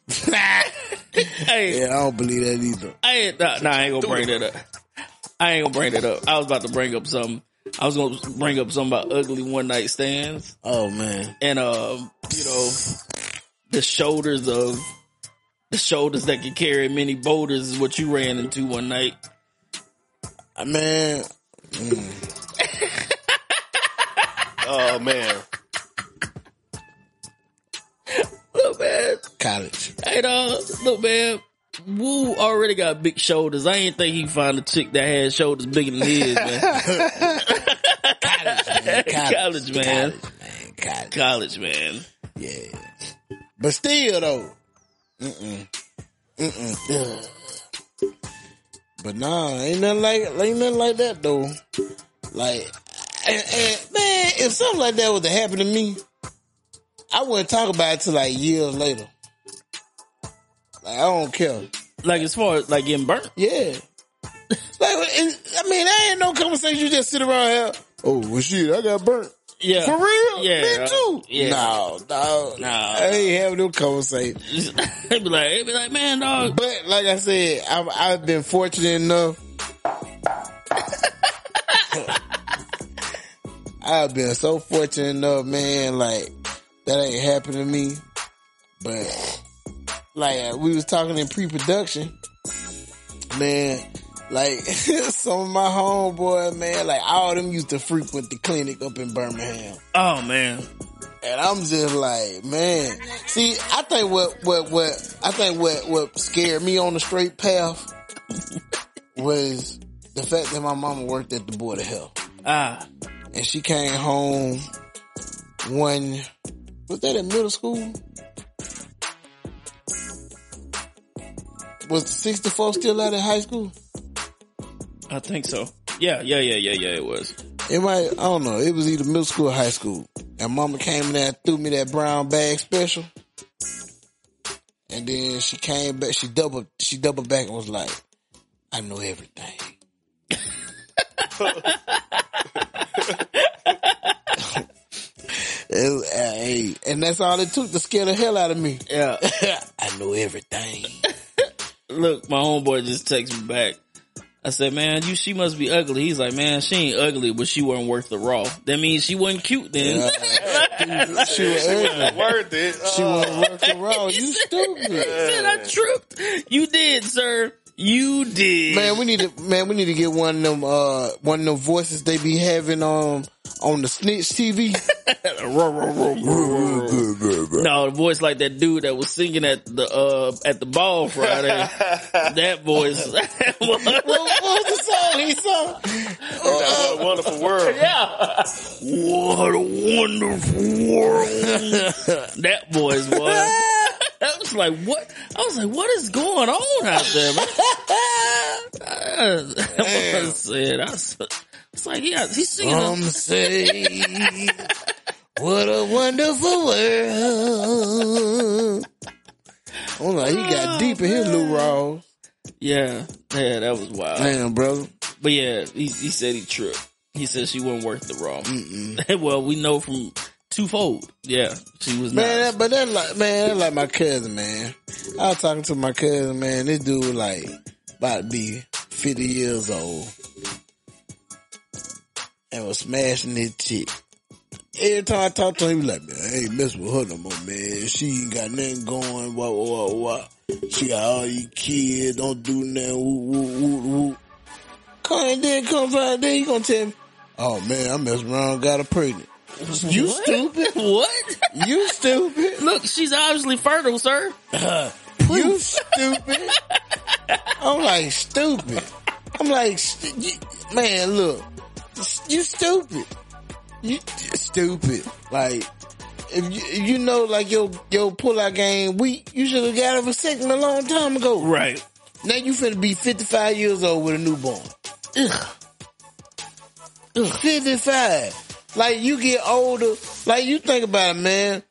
Hey, yeah, I don't believe that either. I nah, nah, I ain't gonna bring that up. I ain't gonna bring that up. I was about to bring up something. I was gonna bring up something about ugly one night stands. Oh man. And uh, you know, the shoulders of the shoulders that can carry many boulders is what you ran into one night. Man. Mm. Oh man. Look man. College. Hey dog, look man. Woo already got big shoulders. I ain't think he can find a chick that had shoulders bigger than his, man. College, man. College, college, man. College, man. College. College, man. Yeah. But still, though. Mm-mm. Mm-mm. Ugh. But nah, ain't nothing like, ain't nothing like that, though. Like, and, and, man, if something like that was to happen to me, I wouldn't talk about it till like years later. I don't care. Like as far as like getting burnt? Yeah. Like I mean, that ain't no conversation. You just sit around here. Oh well, shit! I got burnt. Yeah, for real. Yeah, me uh, too. Yeah. No, no, no. I ain't having no conversation. They be like, they be like, man, dog. But like I said, I've, I've been fortunate enough. I've been so fortunate enough, man. Like that ain't happened to me, but. Like, uh, we was talking in pre-production, man, like, some of my homeboys, man, like, all of them used to frequent the clinic up in Birmingham. Oh, man. And I'm just like, man. See, I think what, what, what, I think what, what scared me on the straight path was the fact that my mama worked at the Board of Health. Ah. And she came home one, was that in middle school? Was the sixty-four still out in high school? I think so. Yeah, yeah, yeah, yeah, yeah, it was. It might, I don't know. It was either middle school or high school. And mama came in there and threw me that brown bag special. And then she came back, she doubled, she doubled back and was like, I know everything. it, I, and that's all it took to scare the hell out of me. Yeah. I know everything. Look, my homeboy just texted me back. I said, man, you she must be ugly. He's like, man, she ain't ugly, but she wasn't worth the raw. That means she wasn't cute then. Yeah. she, she, was she wasn't worth it. She oh. wasn't worth the raw. You stupid. He said, I tripped. You did, sir. You did. Man, we need to man, we need to get one of them uh one of them voices they be having on on the Snitch T V. No, the voice like that dude that was singing at the uh at the ball Friday. That voice. what, what was the song he sung? Uh, what a wonderful world. Yeah. What a wonderful world. That voice was. I was like, what? I was like, what is going on out there, man? I said, I was, I was like, yeah, he's singing. Come say, what a wonderful world. I'm like, he got oh, deep in his Lou Rawls. Yeah, yeah, that was wild. Damn, brother. But yeah, he, he said he tripped. He said she wasn't worth the raw. Well, we know from... Twofold, yeah. She was man, nice. that, but that like man, that like my cousin, man. I was talking to my cousin, man. This dude was like about to be fifty years old and was smashing this chick. Every time I talk to him, he was like, man, I ain't messing with her no more, man. She ain't got nothing going. What, what, what? She got all you kids. Don't do nothing. Woo, woo, woo, woo. Come and then comes out there. He gonna tell me, oh man, I messed around, got her pregnant. You what? Stupid. What? You stupid. Look, she's obviously fertile, sir. Uh, you stupid. I'm like, stupid. I'm like, st- you, man, look. You stupid. You stupid. Like, if you, if you know, like, your, your pull-out game weak, you should have got it for second a long time ago. Right. Now you finna be fifty-five years old with a newborn. Ugh. Ugh. fifty-five. Like, you get older, like, you think about it, man.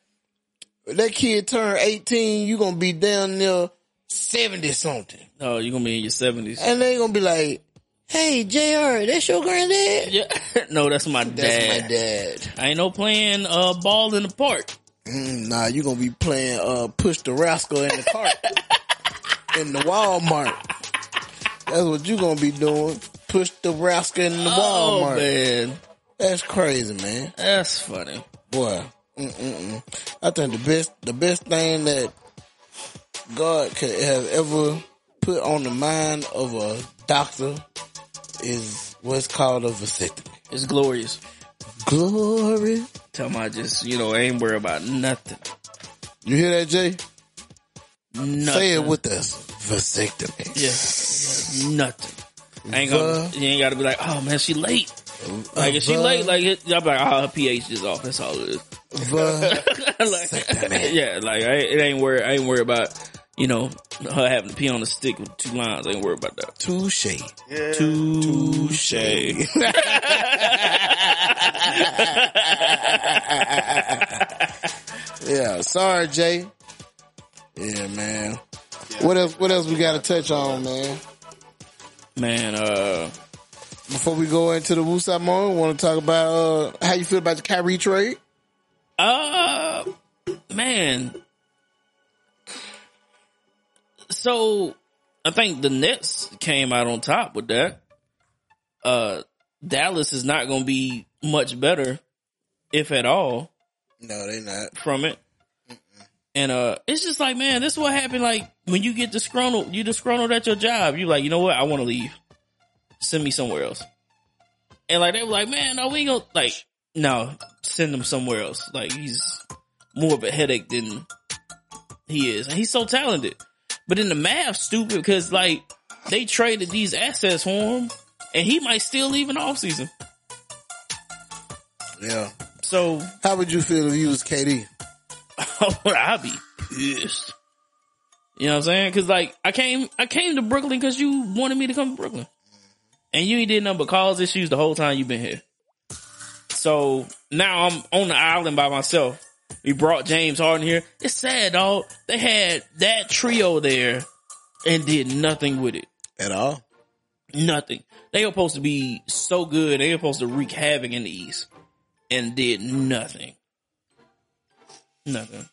That kid turn eighteen, you gonna be down near seventy-something. Oh, you gonna be in your seventies. And they gonna be like, hey, J R, that's your granddad? Yeah. No, that's my dad. That's my dad. I ain't no playing uh, ball in the park. Mm, nah, you gonna be playing uh, push the rascal in the park. In the Walmart. That's what you gonna be doing. Push the rascal in the oh, Walmart. Oh, man. That's crazy, man. That's funny, boy. Mm-mm-mm. I think the best, the best thing that God could have ever put on the mind of a doctor is what's called a vasectomy. It's glorious, glory. Tell me, I just you know I ain't worried about nothing. You hear that, Jay? Nothing. Say it with us. Vasectomy. Yes. Yeah. Yeah. Nothing. I ain't gonna, you ain't gotta be like, oh man, she late. Like if she late, like it, I'm like, oh, her pH is off. That's all it is. Like, yeah, like I, it ain't worry. I ain't worried about you know her having to pee on a stick with two lines. I ain't worried about that. Touche, yeah. Touche. Yeah, sorry, Jay. Yeah, man. Yeah. What else? What else we gotta touch on, man? Man, uh. Before we go into the Woosah moment, we want to talk about uh, how you feel about the Kyrie trade. Uh, man. So, I think the Nets came out on top with that. Uh, Dallas is not going to be much better, if at all. No, they're not. From it. Mm-mm. And uh, it's just like, man, this is what happened. Like, when you get disgruntled, you disgruntled at your job. You're like, you know what? I want to leave. Send me somewhere else. And like, they were like, man, no, we ain't gonna, like, no, send him somewhere else. Like, he's more of a headache than he is. And he's so talented. But in the math, stupid, because like, they traded these assets for him and he might still leave in the offseason. Yeah. So. How would you feel if you was K D? I'd be pissed. You know what I'm saying? Cause like, I came, I came to Brooklyn cause you wanted me to come to Brooklyn. And you ain't did nothing but cause issues the whole time you been here. So now I'm on the island by myself. We brought James Harden here. It's sad, dog. They had that trio there and did nothing with it. At all? Nothing. They were supposed to be so good. They were supposed to wreak havoc in the East and did nothing. Nothing.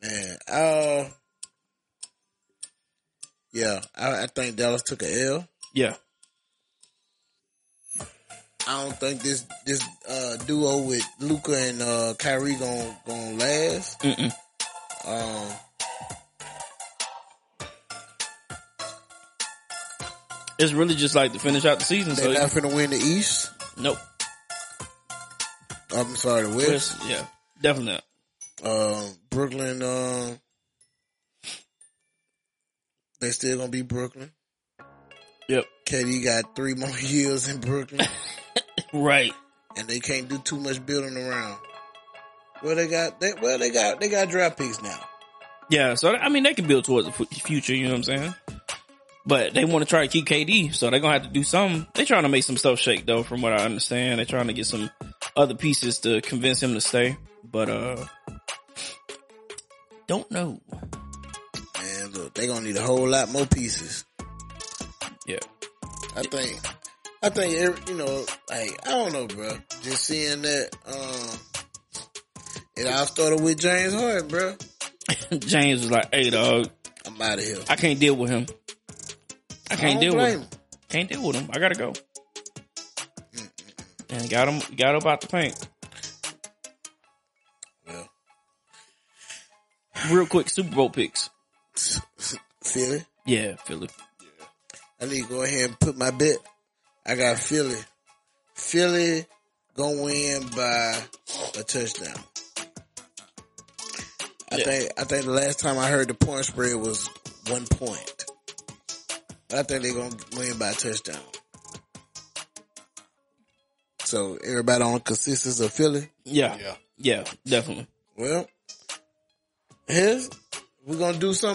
Man, uh, Yeah, I, I think Dallas took an L. Yeah. I don't think this this uh, duo with Luka and uh, Kyrie gonna gonna last. Mm-mm. Um, it's really just like to finish out the season. They're so not finna win the East. Nope. I'm sorry, the West. West yeah, definitely not. Uh, Brooklyn. Uh, they still gonna be Brooklyn. Yep. K D got three more years in Brooklyn. Right. And they can't do too much building around. Well, they got they, well they got they got draft picks now. Yeah, so I mean they can build towards the future. You know what I'm saying? But they want to try to keep K D, so they're gonna have to do something. They're trying to make some stuff shake, though, from what I understand. They're trying to get some other pieces to convince him to stay. But uh, don't know. Man, look, they gonna need a whole lot more pieces. Yeah. I think, I think, every, you know, like, I don't know, bro. Just seeing that, um, it all started with James Harden, bro. James was like, hey, dog. I'm out of here. I can't deal with him. I can't I deal with him. him. Can't deal with him. I gotta go. Mm-mm. And got him, got up out the paint. Well. Real quick, Super Bowl picks. Philly? Yeah, Philly. I need to go ahead and put my bet. I got Philly. Philly gonna win by a touchdown. I yeah. think I think the last time I heard the point spread was one point. But I think they're gonna win by a touchdown. So everybody on the consensus of Philly? Yeah. Yeah, yeah definitely. Well, here's we're gonna do something.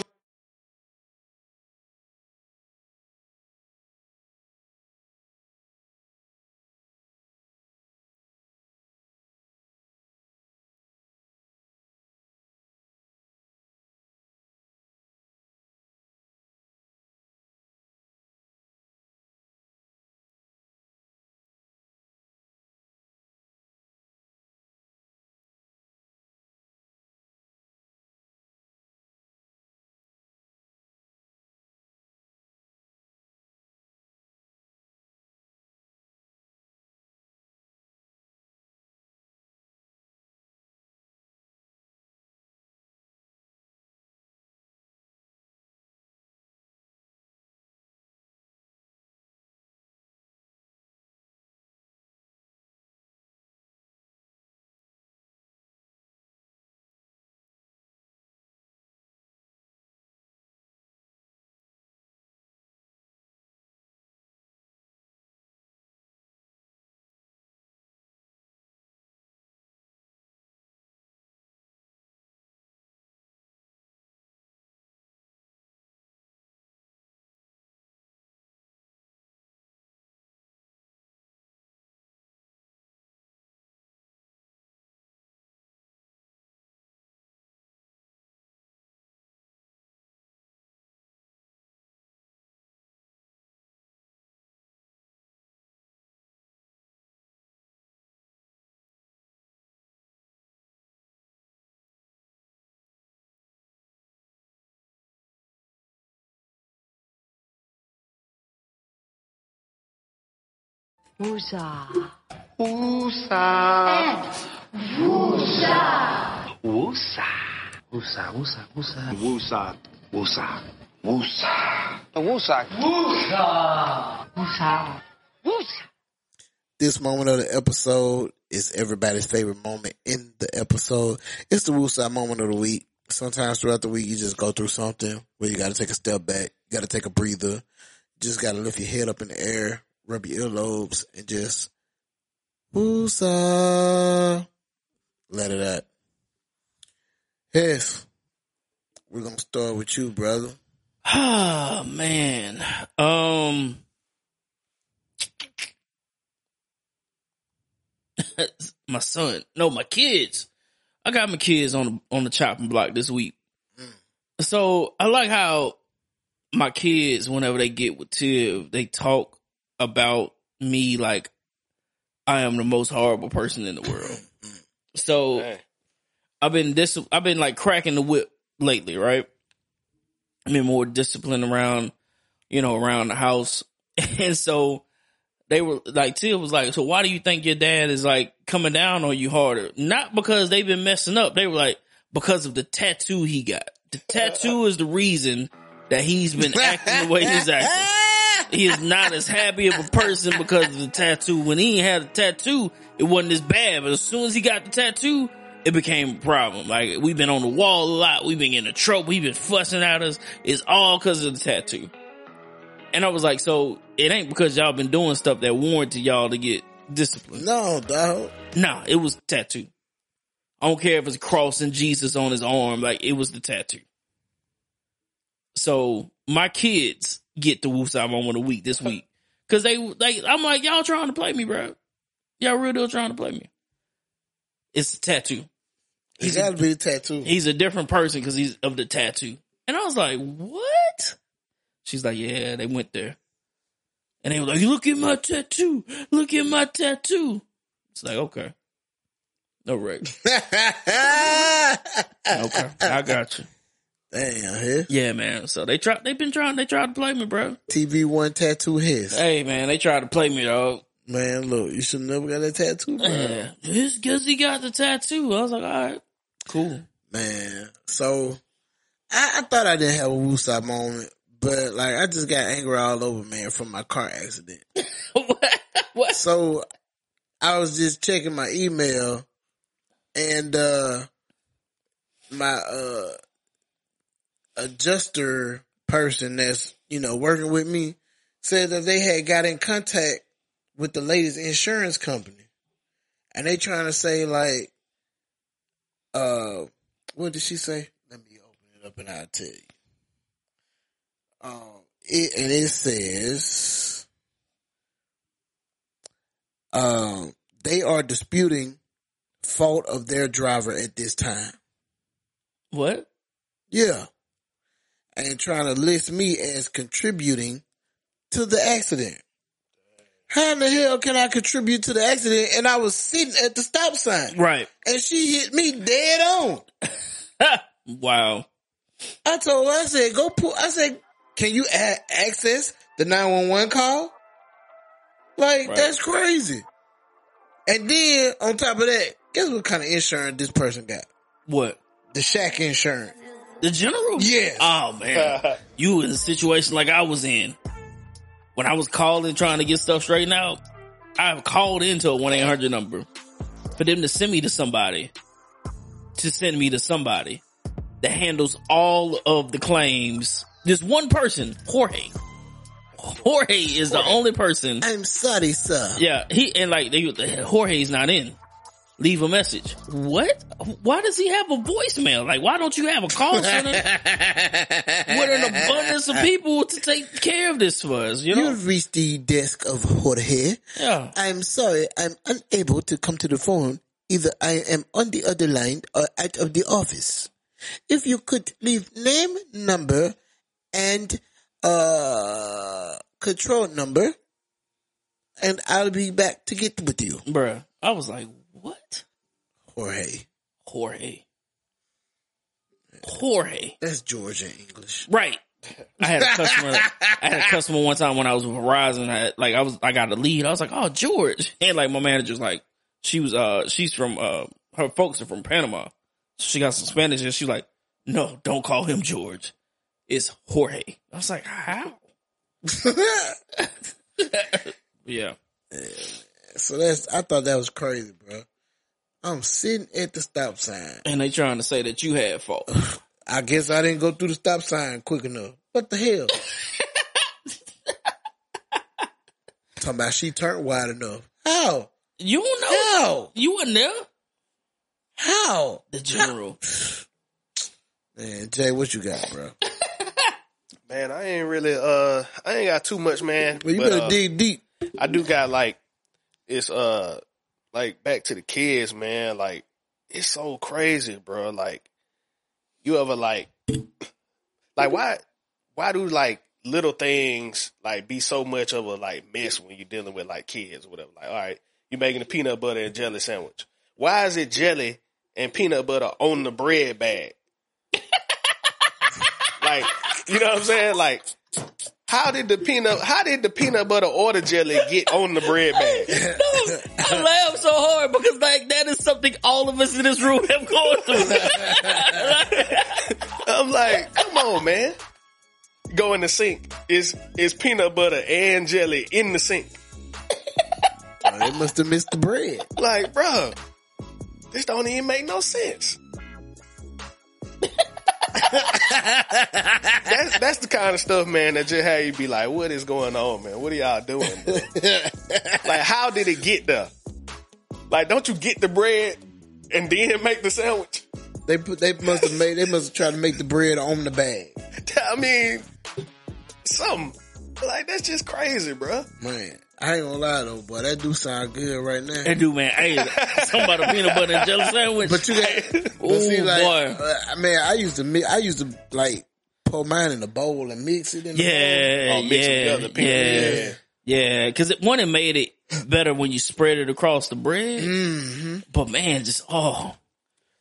Woosa. Woosa. Woosa. Woosa. Woosa. Woosa. Woosa. Woosa. Woosa. Woosa. Woosa. Woosa. Woosa. Woosa. This moment of the episode is everybody's favorite moment in the episode. It's the Woosa moment of the week. Sometimes throughout the week, you just go through something where you got to take a step back. You got to take a breather. Just got to lift your head up in the air. Rub your earlobes and just woosah. Let it out. Yes. We're gonna start with you, brother. Ah, man. Um my son. No, my kids. I got my kids on the on the chopping block this week. Mm. So I like how my kids, whenever they get with Tiv, they talk about me like I am the most horrible person in the world. So hey. I've been this I've been like cracking the whip lately, right? been more disciplined around, you know, around the house. And so they were like, Tia was like, so why do you think your dad is like coming down on you harder? Not because they've been messing up. They were like, because of the tattoo he got. The tattoo is the reason that he's been acting the way he's acting. He is not as happy of a person because of the tattoo. When he had a tattoo, it wasn't as bad. But as soon as he got the tattoo, it became a problem. Like, we've been on the wall a lot. We've been getting in trouble. He's been fussing at us. It's all because of the tattoo. And I was like, so it ain't because y'all been doing stuff that warranted y'all to get disciplined. No, dog. Nah, it was tattoo. I don't care if it's crossing Jesus on his arm. Like, it was the tattoo. So my kids get the woosah moment of the week this week. Cause they, like, I'm like, y'all trying to play me, bro. Y'all real deal trying to play me. It's the tattoo. He's gotta be the tattoo. He's a different person cause he's of the tattoo. And I was like, what? She's like, yeah, they went there. And they were like, look at my tattoo. Look at my tattoo. It's like, okay. No wreck. Okay, I got you. Damn, his. Yeah, man. So they try. They've been trying. They tried to play me, bro. T B one tattoo his. Hey, man. They tried to play me, dog. Man, look, you should never got that tattoo, bro. Yeah, because he got the tattoo. I was like, all right, cool, man. So I, I thought I didn't have a woosah moment, but like I just got angry all over, man, from my car accident. What? What? So I was just checking my email. And, uh, my, uh, adjuster person that's, you know, working with me said that they had got in contact with the lady's insurance company. And they trying to say, like, uh, what did she say? Let me open it up and I'll tell you. Um, it, and it says, um, they are disputing fault of their driver at this time. What? Yeah. And trying to list me as contributing to the accident. How in the hell can I contribute to the accident? And I was sitting at the stop sign. Right. And she hit me dead on. Wow. I told her, I said, go pull. I said, can you a- access the nine one one call? Like, right. That's crazy. And then on top of that, guess what kind of insurance this person got? What? The shack insurance. The general? Yes. Oh, man. You was in a situation like I was in. When I was calling, trying to get stuff straightened out, I called into a one eight hundred number for them to send me to somebody, to send me to somebody that handles all of the claims. This one person, Jorge. Jorge is the Jorge. Only person. I'm sorry, sir. Yeah, he and like they, Jorge's not in. Leave a message. What? Why does he have a voicemail? Like, why don't you have a call center with an abundance of people to take care of this for us? You know, you've reached the desk of Jorge. Yeah. I'm sorry, I'm unable to come to the phone. Either I am on the other line or out of the office. If you could leave name, number, and Uh, control number, and I'll be back to get with you, bruh. I was like, "What, Jorge? Jorge? Jorge? That's Georgia English, right?" I had a customer. I had a customer one time when I was with Verizon. I had, like I was, I got a lead. I was like, "Oh, George," and like my manager's like, she was, uh, she's from, uh, her folks are from Panama, so she got some Spanish, and she's like, "No, don't call him George. It's Jorge." I was like, how? Yeah. So that's, I thought that was crazy, bro. I'm sitting at the stop sign. And they trying to say that you had fault. I guess I didn't go through the stop sign quick enough. What the hell? Talking about she turned wide enough. How? You don't know. How? You weren't there. How? The general. How? Man, Jay, what you got, bro? Man, I ain't really, uh, I ain't got too much, man. Well, you but, better uh, dig deep. I do got, like, it's, uh, like, back to the kids, man. Like, it's so crazy, bro. Like, you ever, like, like, why, why do, like, little things, like, be so much of a, like, mess when you're dealing with, like, kids or whatever? Like, all right, you're making a peanut butter and jelly sandwich. Why is it jelly and peanut butter on the bread bag? Like, You know what I'm saying? Like, how did the peanut, how did the peanut butter or the jelly get on the bread bag? No, I laughed so hard because like that is something all of us in this room have gone through. I'm like, come on, man. Go in the sink. It's, it's peanut butter and jelly in the sink. Oh, they must have missed the bread. Like, bro, this don't even make no sense. that's that's the kind of stuff, man, that just had you be like, what is going on, man? What are y'all doing? Like, how did it get there? Like, don't you get the bread and then make the sandwich? They put, they must have made, they must have tried to make the bread on the bag. I mean, something. Like, that's just crazy, bro. Man, I ain't gonna lie though, boy, that do sound good right now. That do, man. Hey, something about a peanut butter and jelly sandwich. But you got, but ooh, see, like, boy. Uh, man, I used to, mi- I used to like pour mine in a bowl and mix it in. Yeah, the bowl. Oh, mix yeah, it together, peanut. yeah, yeah, yeah. Because it, one, it made it better when you spread it across the bread. Mm-hmm. But man, just oh,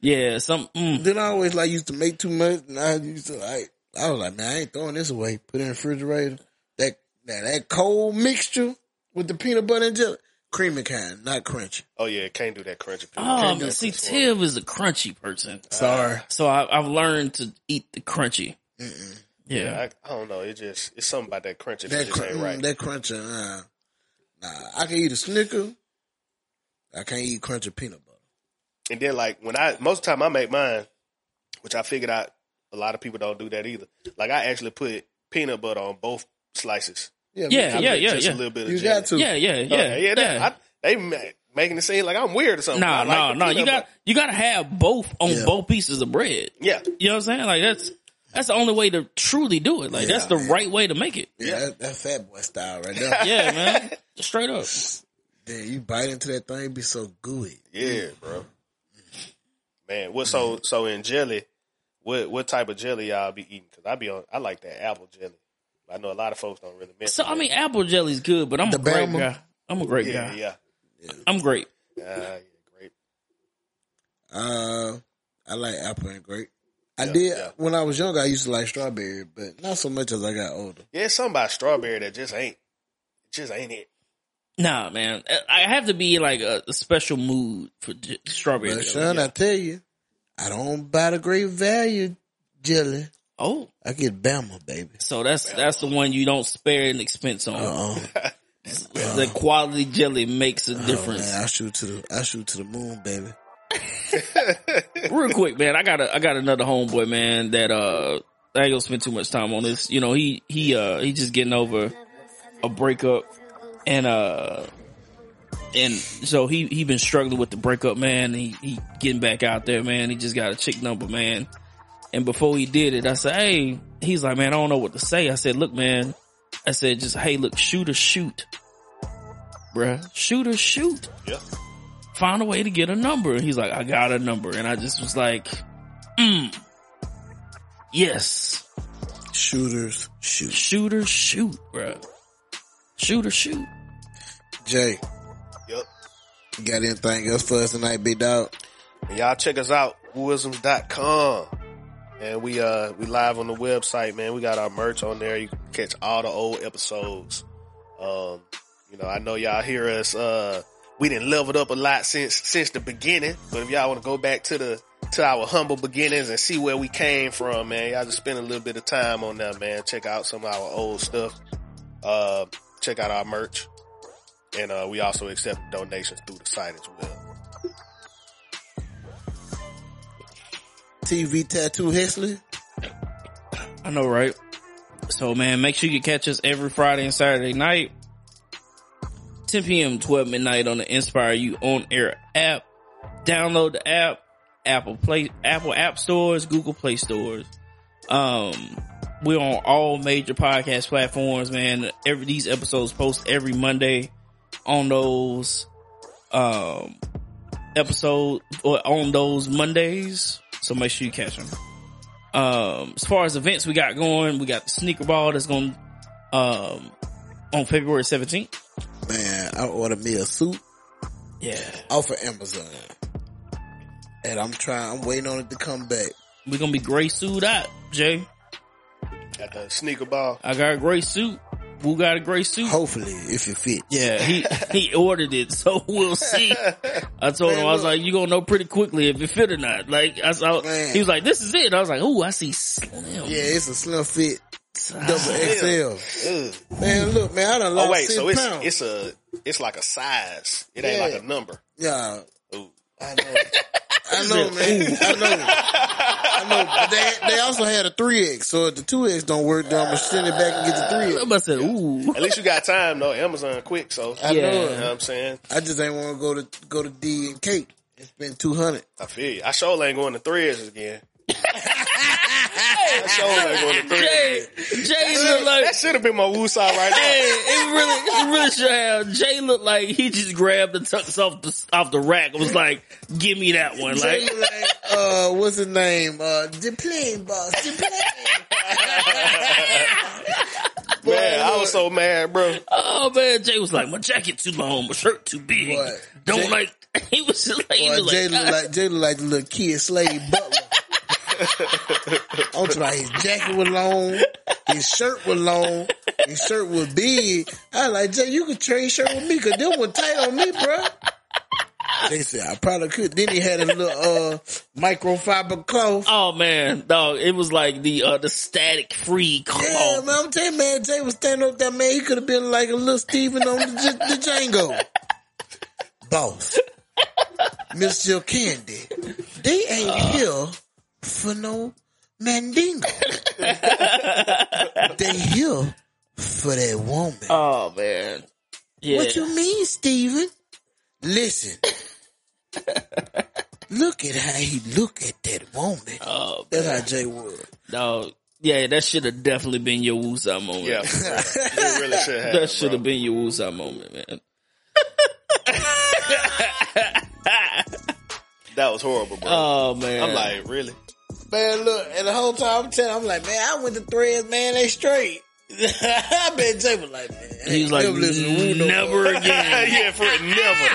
yeah, some. Mm. Then I always like used to make too much, and I used to like, I was like, man, I ain't throwing this away. Put it in the refrigerator. That that, that cold mixture. With the peanut butter and jelly. Creamy kind, not crunchy. Oh, yeah, can't do that crunchy. Oh, man, see, Tib is a crunchy person. Sorry. Uh, so I, I've learned to eat the crunchy. Mm-mm. Yeah. yeah I, I don't know. It just, it's something about that crunchy that, that just cr- ain't right. That crunchy, uh, nah. I can eat a Snicker. I can't eat crunchy peanut butter. And then, like, when I, most of the time I make mine, which I figured out a lot of people don't do that either. Like, I actually put peanut butter on both slices. Yeah, yeah, yeah, yeah. Just yeah. a little bit of you jelly. Got to. Yeah, yeah, yeah. Uh, yeah, they, yeah. I, they making it seem like I'm weird or something. Nah, nah, like nah. You got, you got to have both on yeah. both pieces of bread. Yeah. You know what I'm saying? Like, that's, that's the only way to truly do it. Like, yeah, that's the man. right way to make it. Yeah, yeah. That, that fat boy style right there. Yeah, man. Straight up. Damn, you bite into that thing, it be so gooey. Yeah, bro. Man, what, so, so in jelly, what, what type of jelly y'all be eating? Cause I be on, I like that apple jelly. I know a lot of folks don't really miss it. So, I mean, apple jelly's good, but I'm the a great Bama. guy. I'm a great yeah, guy. Yeah, yeah. I'm great. Uh, yeah, grape. Uh, I like apple and grape. I yeah, did, yeah. when I was younger, I used to like strawberry, but not so much as I got older. Yeah, it's something about strawberry that just ain't, just ain't it. Nah, man. I have to be in like a, a special mood for j- strawberry but jelly. Son, yeah. I tell you, I don't buy the great value jelly. Oh, I get Bama, baby. So that's Bama. that's the one you don't spare an expense on. Uh-uh. The quality jelly makes a oh, difference. Man, I shoot to the I shoot to the moon, baby. Real quick, man. I got a, I got another homeboy, man. That uh, I ain't gonna spend too much time on this. You know, he he uh, he just getting over a breakup, and uh, and so he he been struggling with the breakup, man. He he getting back out there, man. He just got a chick number, man. And before he did it, I said, hey, he's like, man, I don't know what to say. I said, look, man, I said, just, hey, look, shoot or shoot, bruh, shoot or shoot. Yeah. Find a way to get a number. He's like, I got a number. And I just was like, mm, yes. Shooters, shoot. Shooters, shoot, bruh. Shooter, shoot. Jay. Yep. You got anything else for us tonight, big dog? Y'all check us out, Wooisms dot com. And we uh we live on the website, man. We got our merch on there. You can catch all the old episodes. Um, you know, I know y'all hear us. Uh, we done leveled up a lot since since the beginning. But if y'all want to go back to the to our humble beginnings and see where we came from, man, y'all just spend a little bit of time on that, man. Check out some of our old stuff. Uh, check out our merch, and uh, we also accept donations through the site as well. T V Tattoo Hexley. I know, right? So, man, make sure you catch us every Friday and Saturday night, ten p.m. twelve midnight on the Inspire You On Air app. Download the app, Apple Play, Apple App Stores, Google Play Stores. Um, we're on all major podcast platforms, man. Every these episodes post every Monday on those um episode or on those Mondays. So make sure you catch them. Um, as far as events we got going, we got the sneaker ball that's going um, on February seventeenth. Man, I ordered me a suit. Yeah. Off of Amazon. And I'm trying, I'm waiting on it to come back. We're going to be gray suited out, Jay. Got the sneaker ball. I got a gray suit. Who got a gray suit? Hopefully, if it fits. Yeah, he, he ordered it, so we'll see. I told man, him, I was look. like, you gonna know pretty quickly if it fit or not. Like, I saw, man. He was like, this is it. I was like, ooh, I see slim. Yeah, it's a slim fit. Double X L. Man, look, man, I done lost oh, wait, so it's, pounds. It's a, it's like a size. It ain't yeah. like a number. Yeah. Ooh. I know. I know, man. I know. I know. But they, they also had a three X, so if the two X don't work, then I'm going to send it back and get the three X. Somebody said, ooh. At least you got time, though. Amazon quick, so. I yeah. know. You know what I'm saying? I just ain't want to go to go to D and K. It's been two hundred. I feel you. I sure ain't going to three X again. I sure ain't going to three X. Jay, Jay looked like. That should have been my woosah right now. It really, it really should have. Jay looked like he just grabbed the tux off the, off the rack and was like, give me that one. Jay like, like uh, what's his name? Uh, the plane boss. The plane. Boy, man, Lord. I was so mad, bro. Oh, man. Jay was like, my jacket too long, my shirt too big. Boy, Don't Jay, like. He was just like, boy, he was Jay like, looked like, Jay looked like the little kid slave butler. I'm talking about his jacket was long, his shirt was long, his shirt was big. I was like, Jay, you could trade shirt with me, cause this one tight on me, bro. They said I probably could. Then he had a little uh microfiber cloth. Oh man, dog! It was like the uh the static free cloth. Yeah, man, I'm telling you, man, Jay was standing up that man. He could have been like a little Steven on the, the Django. Boss, Miss Jill Candy, they ain't uh. here. For no mandingo. They here for that woman. Oh, man. Yeah. What you mean, Steven? Listen. Look at how he look at that woman. Oh, that's man. How Jay was. No. Yeah, that should have definitely been your woosah moment. Yeah, it really should have. That should have been your woosah moment, man. That was horrible, bro. Oh, man. I'm like, really? Man, look, and the whole time I'm telling, I'm like, man, I went to threads, man, they straight. I bet Jay was like, man, he was like, never, n- no never again. Yeah, for it,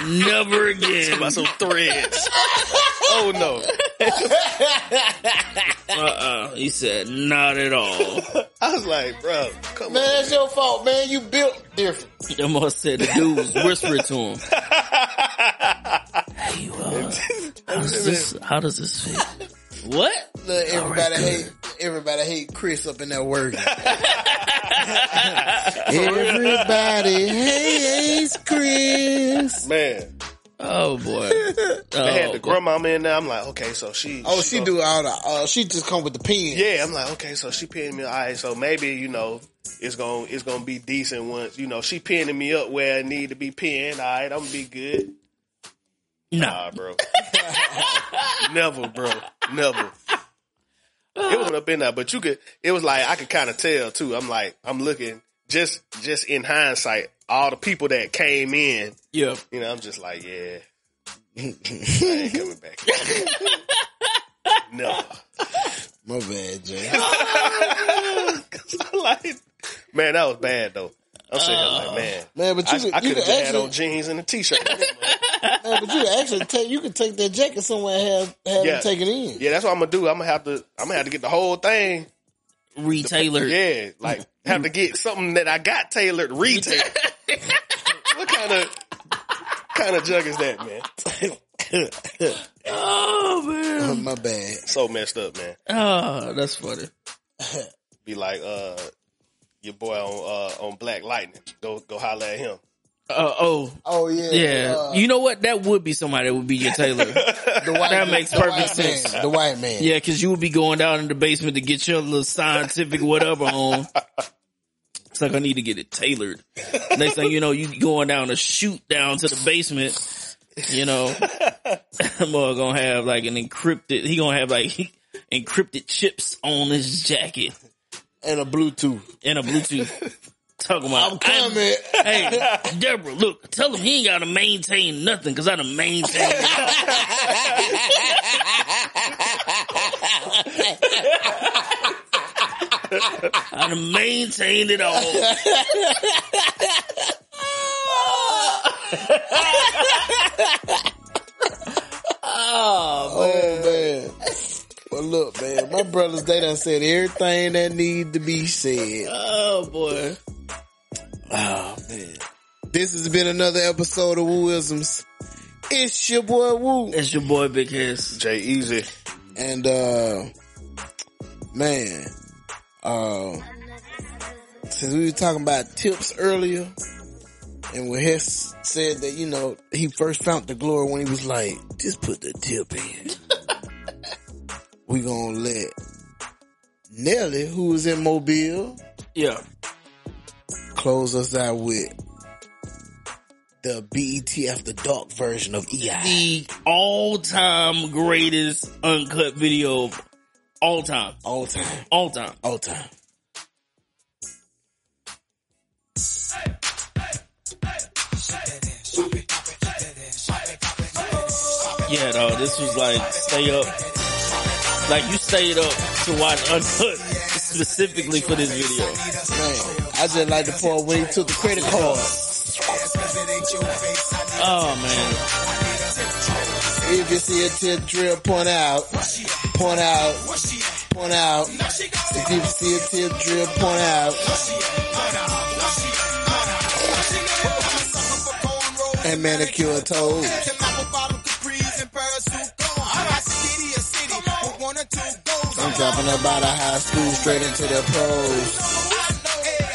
never, never again. Talk about some threads. Oh no. uh uh. He said, not at all. I was like, bro, come man, on, that's man. Your fault, man. You built different. Them all said the dude was whispering to him. Hey, uh, how does this? How does this fit? What? Look, everybody right, hate everybody hate Chris up in that word. Everybody hates Chris. Man. Oh boy. They oh, had the grandma in there. I'm like, okay, so she Oh, she, she do all the uh, she just come with the pen. Yeah, I'm like, okay, so she pinned me, all right, so maybe, you know, it's gonna it's gonna be decent once, you know, she pinning me up where I need to be pinned, all right, I'm gonna be good. No. Nah, bro. Never, bro. Never. It wasn't up in there, but you could, it was like, I could kind of tell too. I'm like, I'm looking just, just in hindsight, all the people that came in. Yeah. You know, I'm just like, yeah, I ain't coming back. No. My bad, Jay. Cause I'm like, man, that was bad though. I'm sitting uh, here like, man, man, but you I, I could have had on jeans and a t-shirt. Man, but you actually take you could take that jacket somewhere and have, have yeah. them take it in. Yeah, that's what I'm gonna do. I'm gonna have to I'm gonna have to get the whole thing retailored. Yeah, like have to get something that I got tailored retail. What kind of kind of jug is that, man? Oh man, oh, my bad. So messed up, man. Oh, that's funny. Be like, uh. Your boy on uh, on Black Lightning, go go holler at him. Uh, oh, oh yeah, yeah. Uh, you know what? That would be somebody that would be your tailor. The white, that makes the perfect white sense. Man, the white man, yeah, because you would be going down in the basement to get your little scientific whatever on. It's like I need to get it tailored. Next thing you know, you going down a chute down to the basement. You know, I'm gonna have like an encrypted. He gonna have like he, encrypted chips on his jacket. And a Bluetooth. And a Bluetooth. Talking about. I'm coming. I'm, hey, Deborah, look, tell him he ain't got to maintain nothing because I done maintained it all. I done maintained it all. Oh, man. Oh, man. Well, look, man, my brothers, they done said everything that need to be said. Oh, boy. Oh, man. This has been another episode of Wooisms. It's your boy Woo. It's your boy Big Hess. Jay Easy. And, uh, man, uh, since we were talking about tips earlier, and when Hess said that, you know, he first found the glory when he was like, just put the tip in. We gonna let Nelly, who was in Mobile, yeah, close us out with the B E T After Dark version of E I. The all-time greatest uncut video of all time. All time. All time. All time. Hey, hey, hey, hey. Yeah, though, this was like, stay up. Like, you stayed up to watch Uncut specifically for this video. Man, I just like the part where he took the credit card. Oh, man. If you see a tip drill, point out. Point out. Point out. If you see a tip drill, point out. And manicure toes. I'm dropping up out of high school straight into the pros.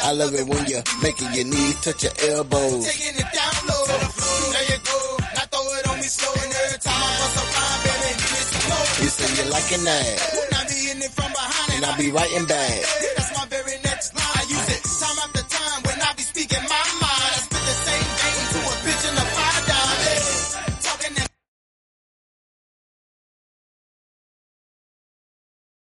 I love it when you're making your knees touch your elbows. Taking it down low, there you go. I throw it on me slow, and every time I bust a rhyme, baby, get it slow. You say you liking that, when I be in it from behind, and I be writing back. That's my very next line. I use it.